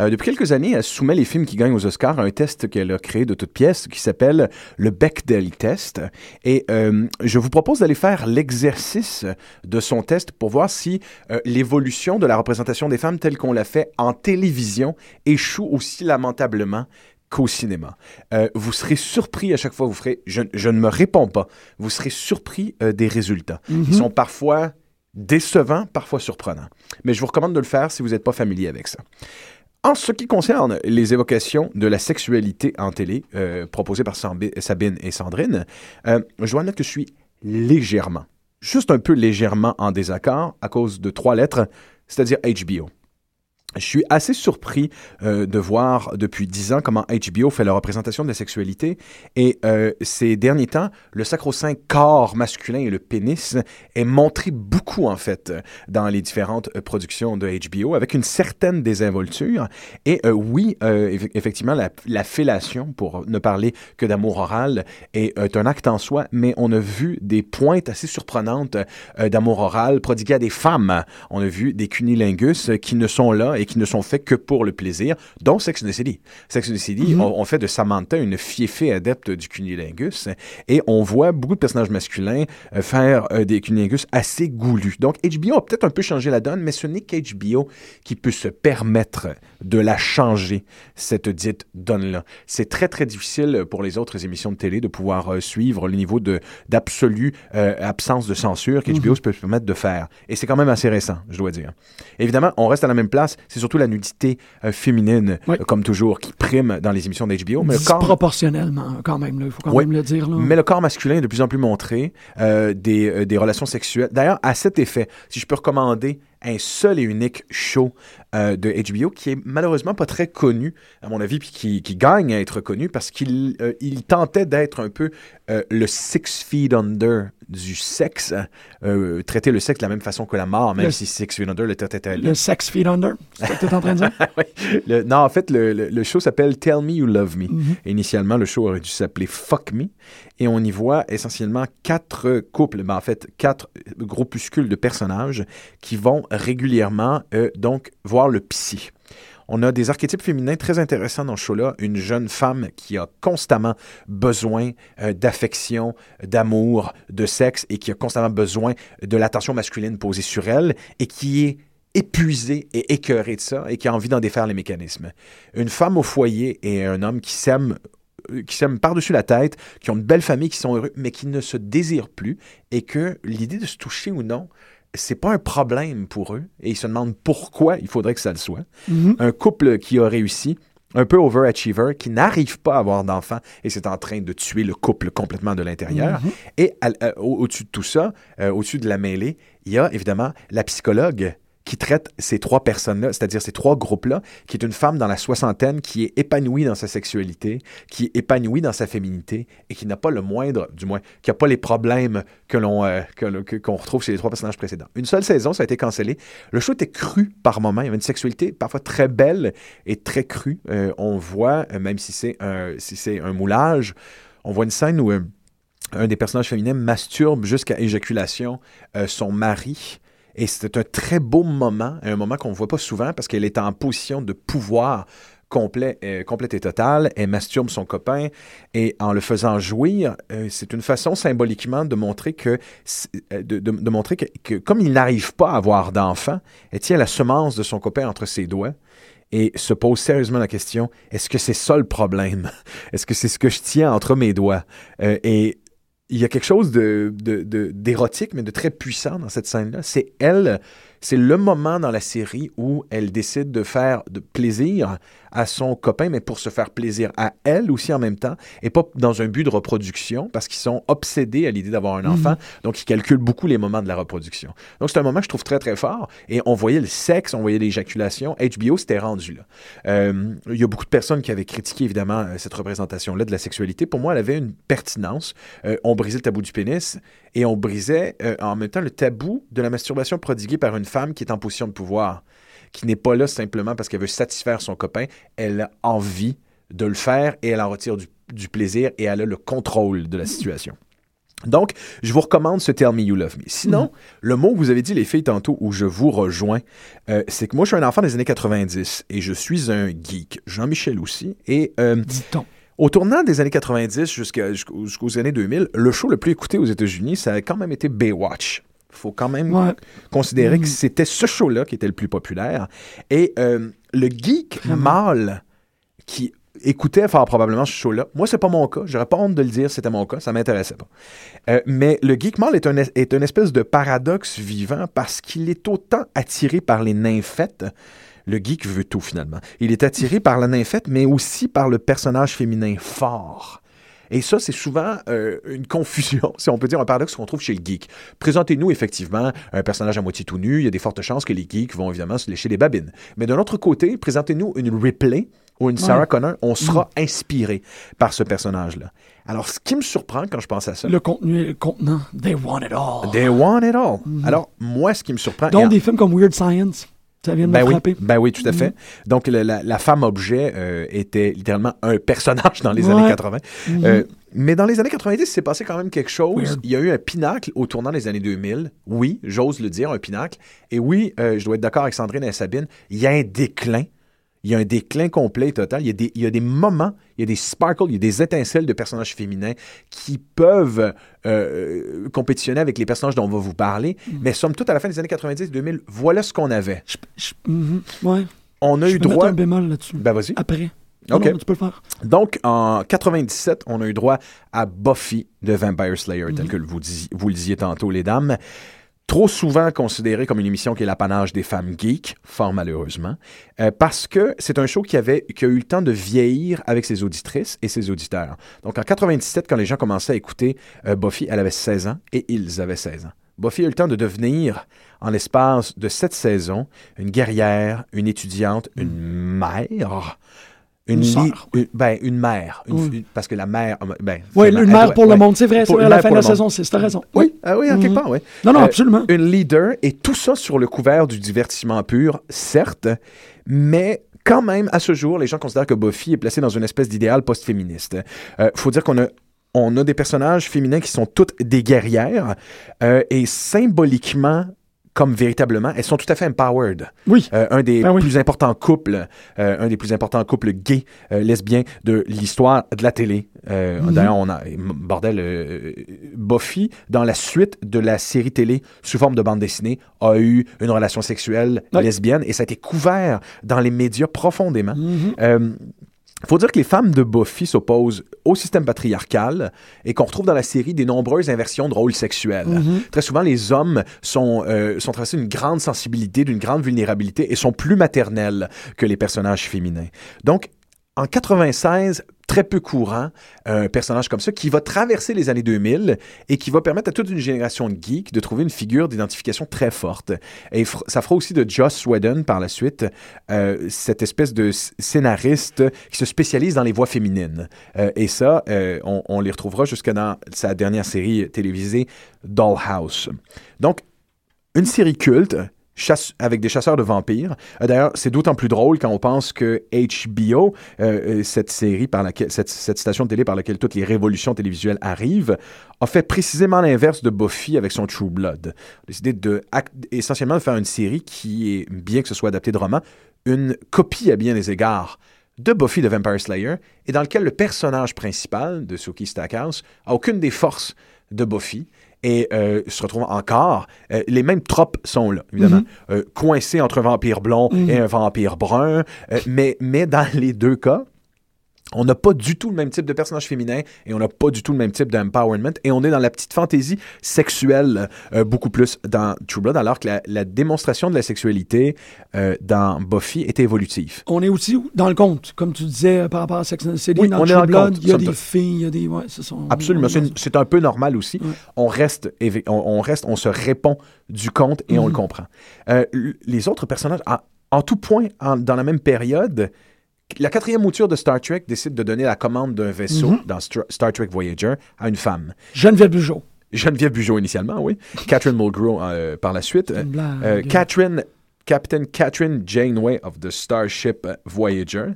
Euh, depuis quelques années, elle soumet les films qui gagnent aux Oscars à un test qu'elle a créé de toutes pièces, qui s'appelle le Bechdel Test. Et euh, je vous propose d'aller faire l'exercice de son test pour voir si Euh, l'évolution de la représentation des femmes telle qu'on l'a fait en télévision échoue aussi lamentablement qu'au cinéma. Euh, vous serez surpris à chaque fois, vous ferez, je, je ne me réponds pas, vous serez surpris euh, des résultats. Mm-hmm. Ils sont parfois décevants, parfois surprenants. Mais je vous recommande de le faire si vous n'êtes pas familier avec ça. En ce qui concerne les évocations de la sexualité en télé euh, proposées par Sambi- Sabine et Sandrine, euh, je dois noter que je suis légèrement juste un peu légèrement en désaccord à cause de trois lettres, c'est-à-dire H B O. Je suis assez surpris euh, de voir depuis dix ans comment H B O fait la représentation de la sexualité et euh, ces derniers temps, le sacro-saint corps masculin et le pénis est montré beaucoup en fait dans les différentes euh, productions de H B O avec une certaine désinvolture et euh, oui, euh, eff- effectivement, la, la fellation, pour ne parler que d'amour oral, est, euh, est un acte en soi, mais on a vu des pointes assez surprenantes euh, d'amour oral prodiguées à des femmes. On a vu des cunilingus qui ne sont là et qui ne sont faits que pour le plaisir, dont Sex and the City. Sex and the City, mm-hmm. on, on fait de Samantha une fiefée adepte du cunilingus et on voit beaucoup de personnages masculins euh, faire euh, des cunilingus assez goulus. Donc H B O a peut-être un peu changé la donne, mais ce n'est qu'H B O qui peut se permettre de la changer, cette dite donne-là. C'est très, très difficile pour les autres émissions de télé de pouvoir euh, suivre le niveau de, d'absolue euh, absence de censure qu'H B O mm-hmm. peut se permettre de faire. Et c'est quand même assez récent, je dois dire. Évidemment, on reste à la même place. C'est surtout la nudité euh, féminine, oui. euh, comme toujours, qui prime dans les émissions d'H B O. Mais disproportionnellement, quand même, il faut quand oui. même le dire. Là. Mais le corps masculin est de plus en plus montré, euh, des, euh, des relations sexuelles. D'ailleurs, à cet effet, si je peux recommander un seul et unique show euh, de H B O qui est malheureusement pas très connu, à mon avis, puis qui, qui gagne à être connu parce qu'il euh, il tentait d'être un peu euh, le six feet under du sexe, euh, traiter le sexe de la même façon que la mort, même le, si six feet under le traitait... Le six feet under, c'est ce que tu es en train de dire? Oui. Le, non, en fait, le, le, le show s'appelle Tell Me You Love Me. Mm-hmm. Initialement, le show aurait dû s'appeler Fuck Me, et on y voit essentiellement quatre couples, ben en fait, quatre groupuscules de personnages qui vont régulièrement, euh, donc, voir le psy. On a des archétypes féminins très intéressants dans ce show-là. Une jeune femme qui a constamment besoin euh, d'affection, d'amour, de sexe et qui a constamment besoin de l'attention masculine posée sur elle et qui est épuisée et écœurée de ça et qui a envie d'en défaire les mécanismes. Une femme au foyer et un homme qui s'aime qui s'aiment par-dessus la tête, qui ont une belle famille, qui sont heureux, mais qui ne se désirent plus et que l'idée de se toucher ou non, c'est pas un problème pour eux et ils se demandent pourquoi il faudrait que ça le soit. Mm-hmm. Un couple qui a réussi, un peu overachiever, qui n'arrive pas à avoir d'enfants et c'est en train de tuer le couple complètement de l'intérieur. Mm-hmm. Et à, à, au, au-dessus de tout ça, euh, au-dessus de la mêlée, il y a évidemment la psychologue qui traite ces trois personnes-là, c'est-à-dire ces trois groupes-là, qui est une femme dans la soixantaine, qui est épanouie dans sa sexualité, qui est épanouie dans sa féminité et qui n'a pas le moindre, du moins, qui n'a pas les problèmes que l'on, euh, que, que, qu'on retrouve chez les trois personnages précédents. Une seule saison, ça a été cancellé. Le show était cru par moments. Il y avait une sexualité parfois très belle et très crue. Euh, on voit, même si c'est, un, si c'est un moulage, on voit une scène où euh, un des personnages féminins masturbe jusqu'à éjaculation euh, son mari. Et c'est un très beau moment, un moment qu'on ne voit pas souvent parce qu'elle est en position de pouvoir complet, euh, complète et totale. Elle masturbe son copain et en le faisant jouir, euh, c'est une façon symboliquement de montrer que, de, de, de montrer que, que comme il n'arrive pas à avoir d'enfant, elle tient la semence de son copain entre ses doigts. Et se pose sérieusement la question, est-ce que c'est ça le problème? Est-ce que c'est ce que je tiens entre mes doigts? Euh, et... Il y a quelque chose de, de, de, d'érotique, mais de très puissant dans cette scène-là. C'est elle, c'est le moment dans la série où elle décide de faire de plaisir à son copain, mais pour se faire plaisir à elle aussi en même temps, et pas dans un but de reproduction, parce qu'ils sont obsédés à l'idée d'avoir un enfant, mmh. donc ils calculent beaucoup les moments de la reproduction. Donc c'est un moment que je trouve très, très fort, et on voyait le sexe, on voyait l'éjaculation. H B O s'était rendu là. Euh, il y a beaucoup de personnes qui avaient critiqué, évidemment, cette représentation-là de la sexualité. Pour moi, elle avait une pertinence. Euh, on brisait le tabou du pénis, et on brisait euh, en même temps le tabou de la masturbation prodiguée par une femme qui est en position de pouvoir, qui n'est pas là simplement parce qu'elle veut satisfaire son copain, elle a envie de le faire et elle en retire du, du plaisir et elle a le contrôle de la situation. Donc, je vous recommande ce Tell Me You Love Me. Sinon, mm-hmm. le mot que vous avez dit, les filles, tantôt, où je vous rejoins, euh, c'est que moi, je suis un enfant des années quatre-vingt-dix et je suis un geek. Jean-Michel aussi. Et, euh, Dit-on. Au tournant des années quatre-vingt-dix jusqu'à, jusqu'aux années deux mille, le show le plus écouté aux États-Unis, ça a quand même été Baywatch. Il faut quand même ouais. considérer mmh. que c'était ce show-là qui était le plus populaire. Et euh, le geek mmh. mâle qui écoutait fort probablement ce show-là, moi, c'est pas mon cas. J'aurais pas honte de le dire, c'était mon cas. Ça m'intéressait pas. Euh, mais le geek mâle est un est une espèce de paradoxe vivant parce qu'il est autant attiré par les nymphètes. Le geek veut tout, finalement. Il est attiré par la nymphette, mais aussi par le personnage féminin fort. Et ça, c'est souvent euh, une confusion, si on peut dire, un paradoxe qu'on trouve chez le geek. Présentez-nous effectivement un personnage à moitié tout nu, il y a des fortes chances que les geeks vont évidemment se lécher les babines. Mais d'un autre côté, présentez-nous une Ripley ou une Sarah ouais. Connor, on sera mmh. inspiré par ce personnage-là. Alors, ce qui me surprend quand je pense à ça... Le contenu et le contenant. They want it all. They want it all. Mmh. Alors, moi, ce qui me surprend... Donc, en... des films comme Weird Science... Ça vient de ben me frapper. Oui, ben oui, tout à fait. Mm-hmm. Donc, la, la, la femme-objet euh, était littéralement un personnage dans les ouais. années quatre-vingt. Mm-hmm. Euh, mais dans les années quatre-vingt-dix, c'est passé quand même quelque chose. Weird. Il y a eu un pinacle au tournant des années deux mille. Oui, j'ose le dire, un pinacle. Et oui, euh, je dois être d'accord avec Sandrine et Sabine, il y a un déclin. Il y a un déclin complet et total. Il y a des, il y a des moments, il y a des sparkles, il y a des étincelles de personnages féminins qui peuvent euh, compétitionner avec les personnages dont on va vous parler. Mmh. Mais somme toute, à la fin des années quatre-vingt-dix deux mille, voilà ce qu'on avait. Je, je, mm-hmm, ouais. On a je eu peux droit... mettre un bémol là-dessus. Ben, vas-y. Après. OK. Non, non, tu peux le faire. Donc, en quatre-vingt-dix-sept, on a eu droit à Buffy de Vampire Slayer, mmh. tel que vous, dis, vous le disiez tantôt, les dames. Trop souvent considérée comme une émission qui est l'apanage des femmes geeks, fort malheureusement, euh, parce que c'est un show qui, avait, qui a eu le temps de vieillir avec ses auditrices et ses auditeurs. Donc en quatre-vingt-dix-sept, quand les gens commençaient à écouter euh, Buffy, elle avait seize ans et ils avaient seize ans. Buffy a eu le temps de devenir, en l'espace de sept saisons, une guerrière, une étudiante, une mère... Une, une, soeur, li- oui. une, ben, une mère. Une, oui. une, parce que la mère... Ben, oui, une mère pour ouais, le monde, c'est vrai. C'est vrai, à la fin de la saison, c'est ta raison. Oui, oui, euh, oui en mm-hmm. quelque part, oui. Non, non, euh, absolument. Une leader, et tout ça sur le couvert du divertissement pur, certes, mais... quand même, à ce jour, les gens considèrent que Buffy est placée dans une espèce d'idéal post-féministe. Il euh, faut dire qu'on a... on a des personnages féminins qui sont toutes des guerrières, euh, et symboliquement... comme véritablement, elles sont tout à fait empowered. Oui. Euh, un des ben oui. plus importants couples, euh, un des plus importants couples gays, euh, lesbiens de l'histoire de la télé. Euh, mm-hmm. D'ailleurs, on a, bordel, euh, Buffy, dans la suite de la série télé sous forme de bande dessinée, a eu une relation sexuelle oui. lesbienne et ça a été couvert dans les médias profondément. Mm-hmm. Euh, Il faut dire que les femmes de Buffy s'opposent au système patriarcal et qu'on retrouve dans la série des nombreuses inversions de rôles sexuels. Mm-hmm. Très souvent, les hommes sont, euh, sont traversés d'une grande sensibilité, d'une grande vulnérabilité et sont plus maternels que les personnages féminins. Donc, en quatre-vingt-seize, très peu courant, un personnage comme ça qui va traverser les années deux mille et qui va permettre à toute une génération de geeks de trouver une figure d'identification très forte. Et f- ça fera aussi de Joss Whedon par la suite euh, cette espèce de sc- scénariste qui se spécialise dans les voix féminines. Euh, et ça, euh, on, on les retrouvera jusqu'à dans sa dernière série télévisée, Dollhouse. Donc, une série culte... Chasse, avec des chasseurs de vampires. Euh, d'ailleurs, c'est d'autant plus drôle quand on pense que H B O, euh, cette série par laquelle, cette, cette station de télé par laquelle toutes les révolutions télévisuelles arrivent, a fait précisément l'inverse de Buffy avec son True Blood. On a décidé de, act- essentiellement de faire une série qui est, bien que ce soit adaptée de roman, une copie à bien des égards de Buffy de Vampire Slayer, et dans lequel le personnage principal de Sookie Stackhouse a aucune des forces de Buffy, et euh, se retrouvent encore, euh, les mêmes tropes sont là, évidemment, mm-hmm. euh, coincés entre un vampire blond mm-hmm. et un vampire brun, euh, mais, mais dans les deux cas, on n'a pas du tout le même type de personnage féminin et on n'a pas du tout le même type d'empowerment et on est dans la petite fantaisie sexuelle euh, beaucoup plus dans True Blood, alors que la, la démonstration de la sexualité euh, dans Buffy était évolutive. On est aussi dans le conte, comme tu disais par rapport à Sex and the City, oui, dans on True est dans Blood, le il y a des filles, il y a des... Ouais, ce sont... Absolument, c'est, c'est un peu normal aussi. Ouais. On, reste, on, on reste, on se répond du conte et mm-hmm. on le comprend. Euh, les autres personnages, en, en tout point, en, dans la même période... La quatrième mouture de Star Trek décide de donner la commande d'un vaisseau mm-hmm. dans Stra- Star Trek Voyager à une femme. Geneviève Bujold. Geneviève Bujold initialement, oui. Catherine Mulgrew euh, par la suite. C'est une blague. Euh, Catherine, Captain Catherine Janeway of the Starship Voyager,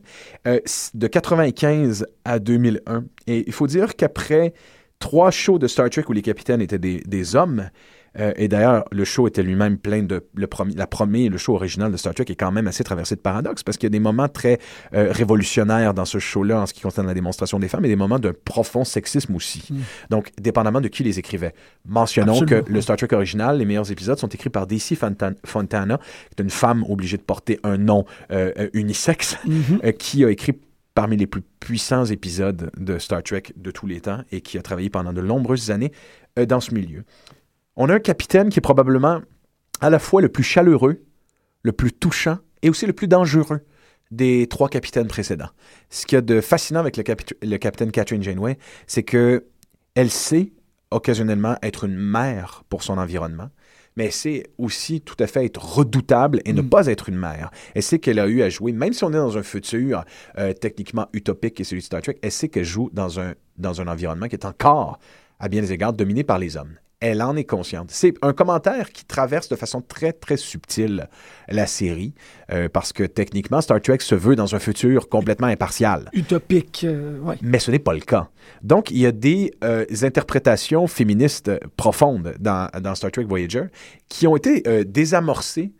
euh, de quatre-vingt-quinze à deux mille un. Et il faut dire qu'après trois shows de Star Trek où les capitaines étaient des, des hommes, Euh, et d'ailleurs, le show était lui-même plein de... Le promi- la première, le show original de Star Trek est quand même assez traversé de paradoxes parce qu'il y a des moments très euh, révolutionnaires dans ce show-là en ce qui concerne la démonstration des femmes et des moments d'un profond sexisme aussi. Mmh. Donc, dépendamment de qui les écrivait. Mentionnons Absolument. que le Star Trek original, les meilleurs épisodes sont écrits par D C Fontana, qui est une femme obligée de porter un nom euh, unisexe, mmh. euh, qui a écrit parmi les plus puissants épisodes de Star Trek de tous les temps et qui a travaillé pendant de nombreuses années euh, dans ce milieu. On a un capitaine qui est probablement à la fois le plus chaleureux, le plus touchant et aussi le plus dangereux des trois capitaines précédents. Ce qu'il y a de fascinant avec le, capi- le capitaine Catherine Janeway, c'est que elle sait occasionnellement être une mère pour son environnement, mais elle sait aussi tout à fait être redoutable et ne mmh. pas être une mère. Elle sait qu'elle a eu à jouer, même si on est dans un futur euh, techniquement utopique qui est celui de Star Trek, elle sait qu'elle joue dans un, dans un environnement qui est encore, à bien des égards, dominé par les hommes. Elle en est consciente. C'est un commentaire qui traverse de façon très, très subtile la série, euh, parce que techniquement, Star Trek se veut dans un futur complètement impartial. Utopique, euh, oui. Mais ce n'est pas le cas. Donc, il y a des euh, interprétations féministes profondes dans, dans Star Trek Voyager qui ont été euh, désamorcées,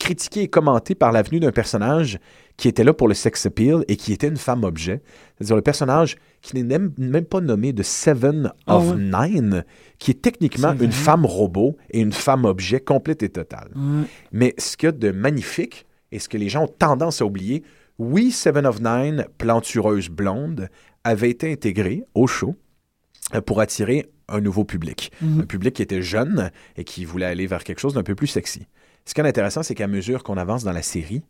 critiquées et commentées par la venue d'un personnage qui était là pour le sex appeal et qui était une femme objet. C'est-à-dire le personnage qui n'est même, même pas nommé de Seven of oh, ouais. Nine, qui est techniquement une femme robot et une femme objet complète et totale. Ouais. Mais ce qu'il y a de magnifique et ce que les gens ont tendance à oublier, oui, Seven of Nine, plantureuse blonde, avait été intégrée au show pour attirer un nouveau public. Mm-hmm. Un public qui était jeune et qui voulait aller vers quelque chose d'un peu plus sexy. Ce qui est intéressant, c'est qu'à mesure qu'on avance dans la série,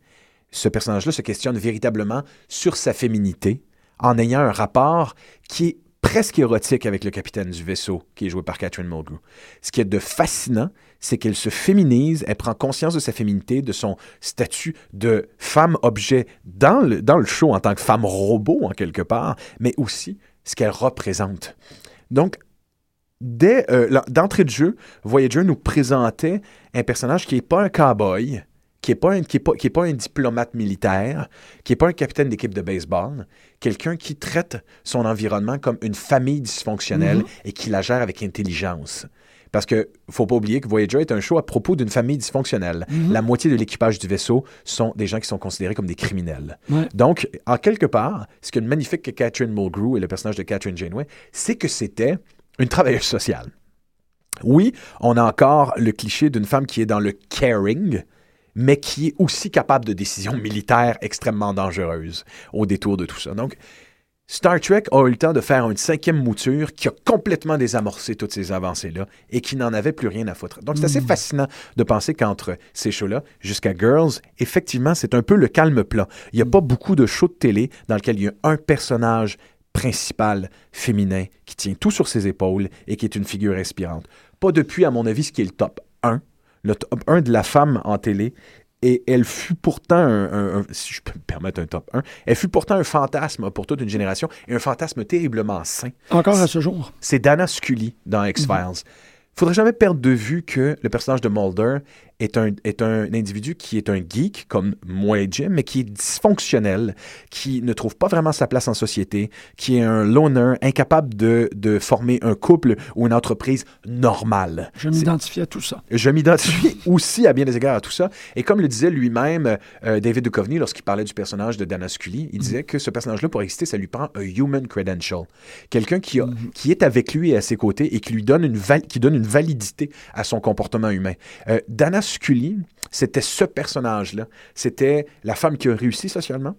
ce personnage-là se questionne véritablement sur sa féminité en ayant un rapport qui est presque érotique avec le capitaine du vaisseau qui est joué par Catherine Mulgrew. Ce qui est de fascinant, c'est qu'elle se féminise, elle prend conscience de sa féminité, de son statut de femme-objet dans le, dans le show en tant que femme-robot en quelque part, mais aussi ce qu'elle représente. Donc, dès euh, d'entrée de jeu, Voyager nous présentait un personnage qui n'est pas un cow-boy, qui n'est pas, pas, pas un diplomate militaire, qui n'est pas un capitaine d'équipe de baseball, quelqu'un qui traite son environnement comme une famille dysfonctionnelle mm-hmm. et qui la gère avec intelligence. Parce qu'il ne faut pas oublier que Voyager est un show à propos d'une famille dysfonctionnelle. Mm-hmm. La moitié de l'équipage du vaisseau sont des gens qui sont considérés comme des criminels. Ouais. Donc, en quelque part, ce qui est magnifique que Catherine Mulgrew et le personnage de Catherine Janeway, c'est que c'était une travailleuse sociale. Oui, on a encore le cliché d'une femme qui est dans le caring, mais qui est aussi capable de décisions militaires extrêmement dangereuses au détour de tout ça. Donc, Star Trek a eu le temps de faire une cinquième mouture qui a complètement désamorcé toutes ces avancées-là et qui n'en avait plus rien à foutre. Donc, c'est mmh. assez fascinant de penser qu'entre ces shows-là, jusqu'à Girls, effectivement, c'est un peu le calme plat. Il n'y a pas beaucoup de shows de télé dans lesquels il y a un personnage principal féminin qui tient tout sur ses épaules et qui est une figure inspirante. Pas depuis, à mon avis, ce qui est le top un, le top un de la femme en télé, et elle fut pourtant, un, un, un, si je peux me permettre un top un, elle fut pourtant un fantasme pour toute une génération, et un fantasme terriblement sain. Encore à ce jour. C'est Dana Scully dans X-Files. Il ne faudrait jamais perdre de vue que le personnage de Mulder est un, est un individu qui est un geek, comme moi et Jim, mais qui est dysfonctionnel, qui ne trouve pas vraiment sa place en société, qui est un loner, incapable de, de former un couple ou une entreprise normale. Je m'identifie C'est... à tout ça. Je m'identifie aussi à bien des égards à tout ça. Et comme le disait lui-même euh, David Duchovny lorsqu'il parlait du personnage de Dana Scully, il mmh. disait que ce personnage-là, pour exister, ça lui prend un human credential. Quelqu'un qui, a, mmh. qui est avec lui et à ses côtés et qui lui donne une, val- qui donne une validité à son comportement humain. Euh, Dana Scully, c'était ce personnage-là. C'était la femme qui a réussi socialement,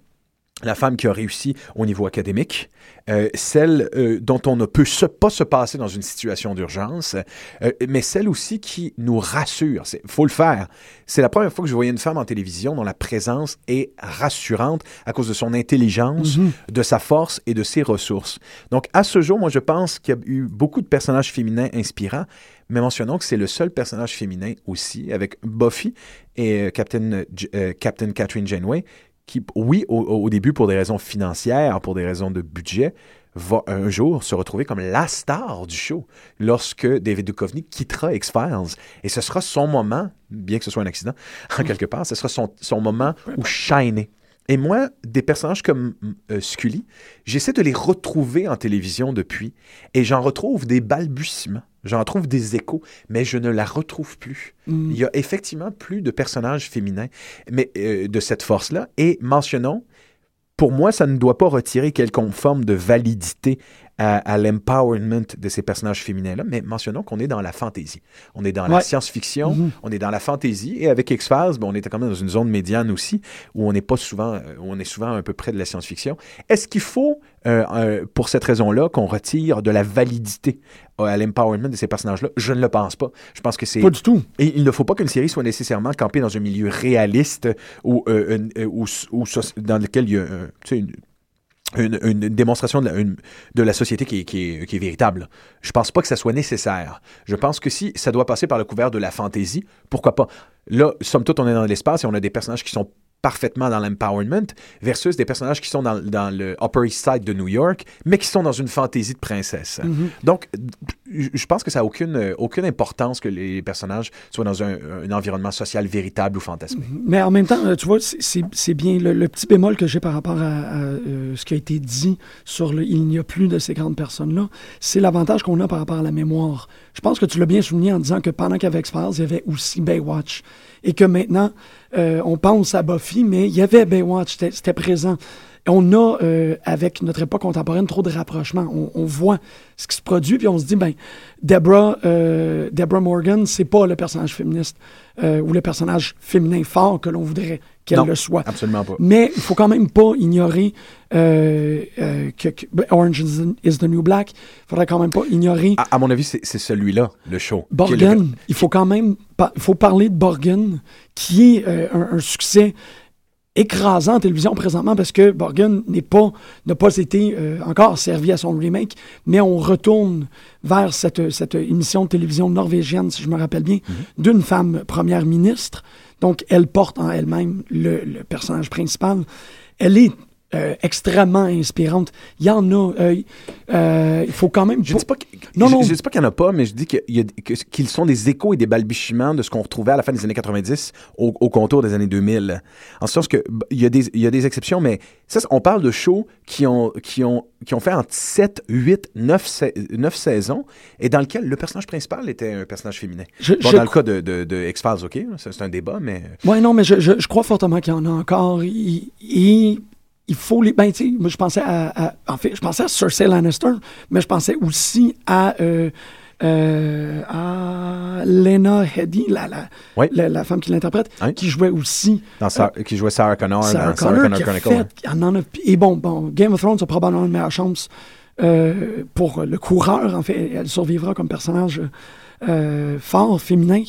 la femme qui a réussi au niveau académique, euh, celle euh, dont on ne peut se, pas se passer dans une situation d'urgence, euh, mais celle aussi qui nous rassure. Il faut le faire. C'est la première fois que je voyais une femme en télévision dont la présence est rassurante à cause de son intelligence, mm-hmm. de sa force et de ses ressources. Donc, à ce jour, moi, je pense qu'il y a eu beaucoup de personnages féminins inspirants. Mais mentionnons que c'est le seul personnage féminin aussi, avec Buffy et euh, Captain, euh, Captain Catherine Janeway, qui, oui, au, au début, pour des raisons financières, pour des raisons de budget, va un jour se retrouver comme la star du show lorsque David Duchovny quittera X-Files. Et ce sera son moment, bien que ce soit un accident, en quelque part, ce sera son, son moment où shiner. Et moi, des personnages comme euh, Scully, j'essaie de les retrouver en télévision depuis, et j'en retrouve des balbutiements. J'en trouve des échos, mais je ne la retrouve plus. Mm. Il y a effectivement plus de personnages féminins mais, euh, de cette force-là. Et mentionnons, pour moi, ça ne doit pas retirer quelconque forme de validité à, à l'empowerment de ces personnages féminins-là, mais mentionnons qu'on est dans la fantaisie. On est dans ouais. la science-fiction, mm-hmm. on est dans la fantaisie, et avec X-Files, ben, on était quand même dans une zone médiane aussi, où on n'est pas souvent, où on est souvent un peu près de la science-fiction. Est-ce qu'il faut, euh, euh, pour cette raison-là, qu'on retire de la validité à l'empowerment de ces personnages-là? Je ne le pense pas. Je pense que c'est... Pas du tout. Et il ne faut pas qu'une série soit nécessairement campée dans un milieu réaliste où, euh, euh, où, où, dans lequel il y a... Euh, tu sais, une, Une, une démonstration de la, une, de la société qui est, qui est, qui est véritable. Je pense pas que ça soit nécessaire. Je pense que si ça doit passer par le couvert de la fantaisie, pourquoi pas? Là, somme toute, on est dans l'espace et on a des personnages qui sont parfaitement dans l'empowerment versus des personnages qui sont dans, dans le Upper East Side de New York, mais qui sont dans une fantaisie de princesse. Mm-hmm. Donc, je pense que ça n'a aucune, aucune importance que les personnages soient dans un, un environnement social véritable ou fantasmé. Mm-hmm. Mais en même temps, tu vois, c'est, c'est bien le, le petit bémol que j'ai par rapport à, à euh, ce qui a été dit sur le « il n'y a plus de ces grandes personnes-là », c'est l'avantage qu'on a par rapport à la mémoire. Je pense que tu l'as bien souligné en disant que pendant qu'il y avait X-Files, il y avait aussi Baywatch. Et que maintenant, euh, on pense à Buffy, mais il y avait Baywatch, c'était, c'était présent. Et on a, euh, avec notre époque contemporaine, trop de rapprochements. On, on voit ce qui se produit, puis on se dit, ben, Deborah, euh, Deborah Morgan, c'est pas le personnage féministe euh, ou le personnage féminin fort que l'on voudrait qu'elle non, le soit. Absolument pas. Mais il faut quand même pas ignorer euh, euh, que, que Orange is the New Black. Il faudrait quand même pas ignorer. À, à mon avis, c'est, c'est celui-là, le show. Borgen. Le... Il faut quand même par- faut parler de Borgen, qui est euh, un, un succès écrasant en télévision présentement parce que Borgen n'est pas, n'a pas été euh, encore servi à son remake, mais on retourne vers cette, cette émission de télévision norvégienne, si je me rappelle bien, mm-hmm. d'une femme première ministre. Donc, elle porte en elle-même le, le personnage principal. Elle est euh, extrêmement inspirante. Il y en a... Euh, euh, il faut quand même... Je ne dis pas qu'il n'y en a pas, mais je dis qu'il y a, que, qu'ils sont des échos et des balbutiements de ce qu'on retrouvait à la fin des années quatre-vingt-dix au, au contour des années deux mille. En ce sens qu'il y, y a des exceptions, mais ça, on parle de shows qui ont, qui ont, qui ont fait entre sept, huit, neuf, neuf saisons et dans lequel le personnage principal était un personnage féminin. Je, bon, je dans cro... le cas de, de, de X-Files, OK, c'est, c'est un débat, mais... Oui, non, mais je, je, je crois fortement qu'il y en a encore. Il... il... Il faut les. Ben, tu sais, moi, je pensais à, à. En fait, je pensais à Cersei Lannister, mais je pensais aussi à. Euh, euh, à Lena Heady, la, la, oui. la, la femme qui l'interprète, oui. qui jouait aussi. Dans Sa- euh, qui jouait Sarah Connor Sarah dans Connor, Sarah Connor Chronicle. Fait, en a, et bon, bon, Game of Thrones a probablement une meilleure chance euh, pour le coureur, en fait. Elle survivra comme personnage euh, fort, féminin.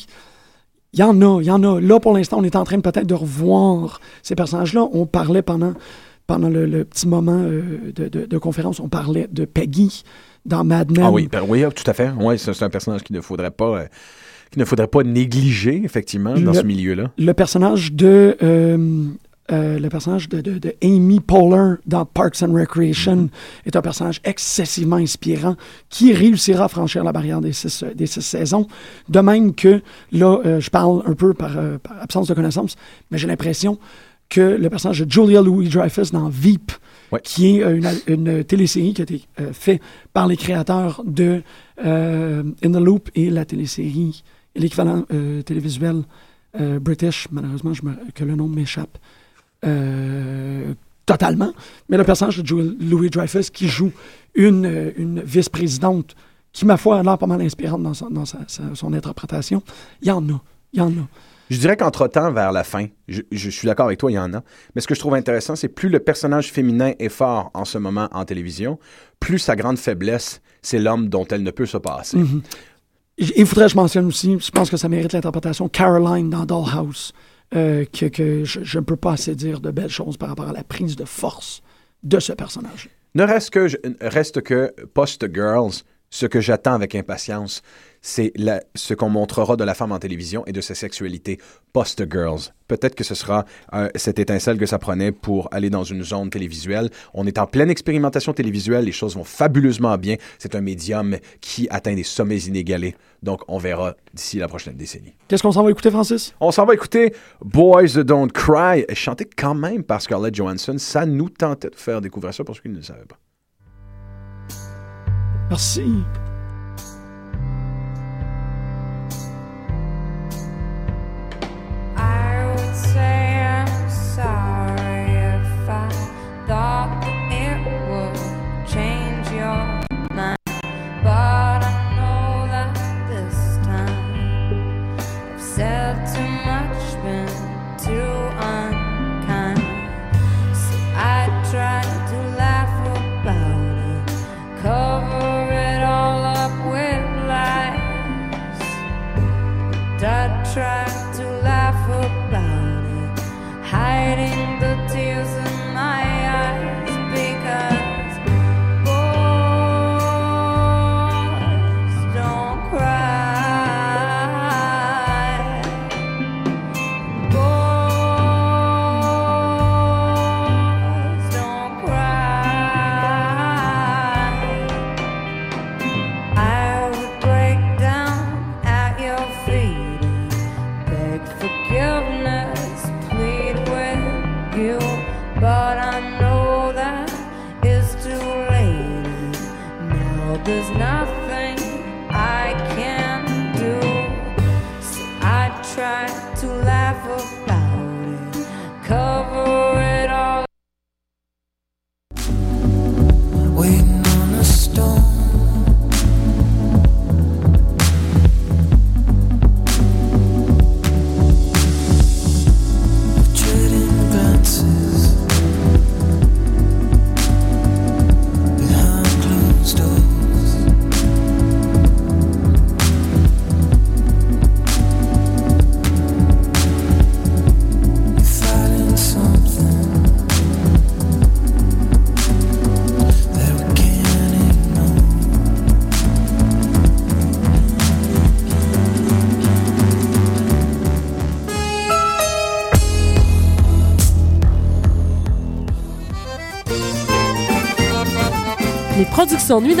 Il y en a, il y en a. Là, pour l'instant, on est en train peut-être de revoir ces personnages-là. On parlait pendant. Pendant le, le petit moment euh, de, de, de conférence, on parlait de Peggy dans Mad Men. Ah oui, ben oui, tout à fait. Oui, c'est, c'est un personnage qu'il ne faudrait pas, euh, qu'il ne faudrait pas négliger, effectivement, dans le, ce milieu-là. Le personnage de, euh, euh, le personnage de, de, de Amy Poehler dans Parks and Recreation mm-hmm. est un personnage excessivement inspirant qui réussira à franchir la barrière des six, des six saisons. De même que, là, euh, je parle un peu par, euh, par absence de connaissance, mais j'ai l'impression... que le personnage de Julia Louis-Dreyfus dans Veep, ouais. qui est une, une télésérie qui a été euh, faite par les créateurs de euh, In the Loop et la télésérie, l'équivalent euh, télévisuel euh, british, malheureusement je me, que le nom m'échappe euh, totalement, mais le personnage de Julia Louis-Dreyfus qui joue une, une vice-présidente qui, ma foi, a l'air pas mal inspirante dans, son, dans sa, sa, son interprétation. Il y en a, il y en a. Je dirais qu'entre-temps, vers la fin, je, je suis d'accord avec toi, il y en a, mais ce que je trouve intéressant, c'est plus le personnage féminin est fort en ce moment en télévision, plus sa grande faiblesse, c'est l'homme dont elle ne peut se passer. Mm-hmm. Il faudrait que je mentionne aussi, je pense que ça mérite l'interprétation, Caroline dans Dollhouse, euh, que, que je ne peux pas assez dire de belles choses par rapport à la prise de force de ce personnage. Ne reste que, reste que Post Girls, ce que j'attends avec impatience, c'est la, ce qu'on montrera de la femme en télévision et de sa sexualité post-girls. Peut-être que ce sera euh, cette étincelle que ça prenait pour aller dans une zone télévisuelle. On est en pleine expérimentation télévisuelle. Les choses vont fabuleusement bien. C'est un médium qui atteint des sommets inégalés. Donc, on verra d'ici la prochaine décennie. Qu'est-ce qu'on s'en va écouter, Francis? On s'en va écouter Boys Don't Cry, chanté quand même par Scarlett Johansson. Ça nous tentait de faire découvrir ça pour ceux qui ne le savaient pas. Merci. Sorry if I thought that it would change your there's nothing I can do. So I try to laugh about it, cover it all. Waiting on a storm. Production Nuit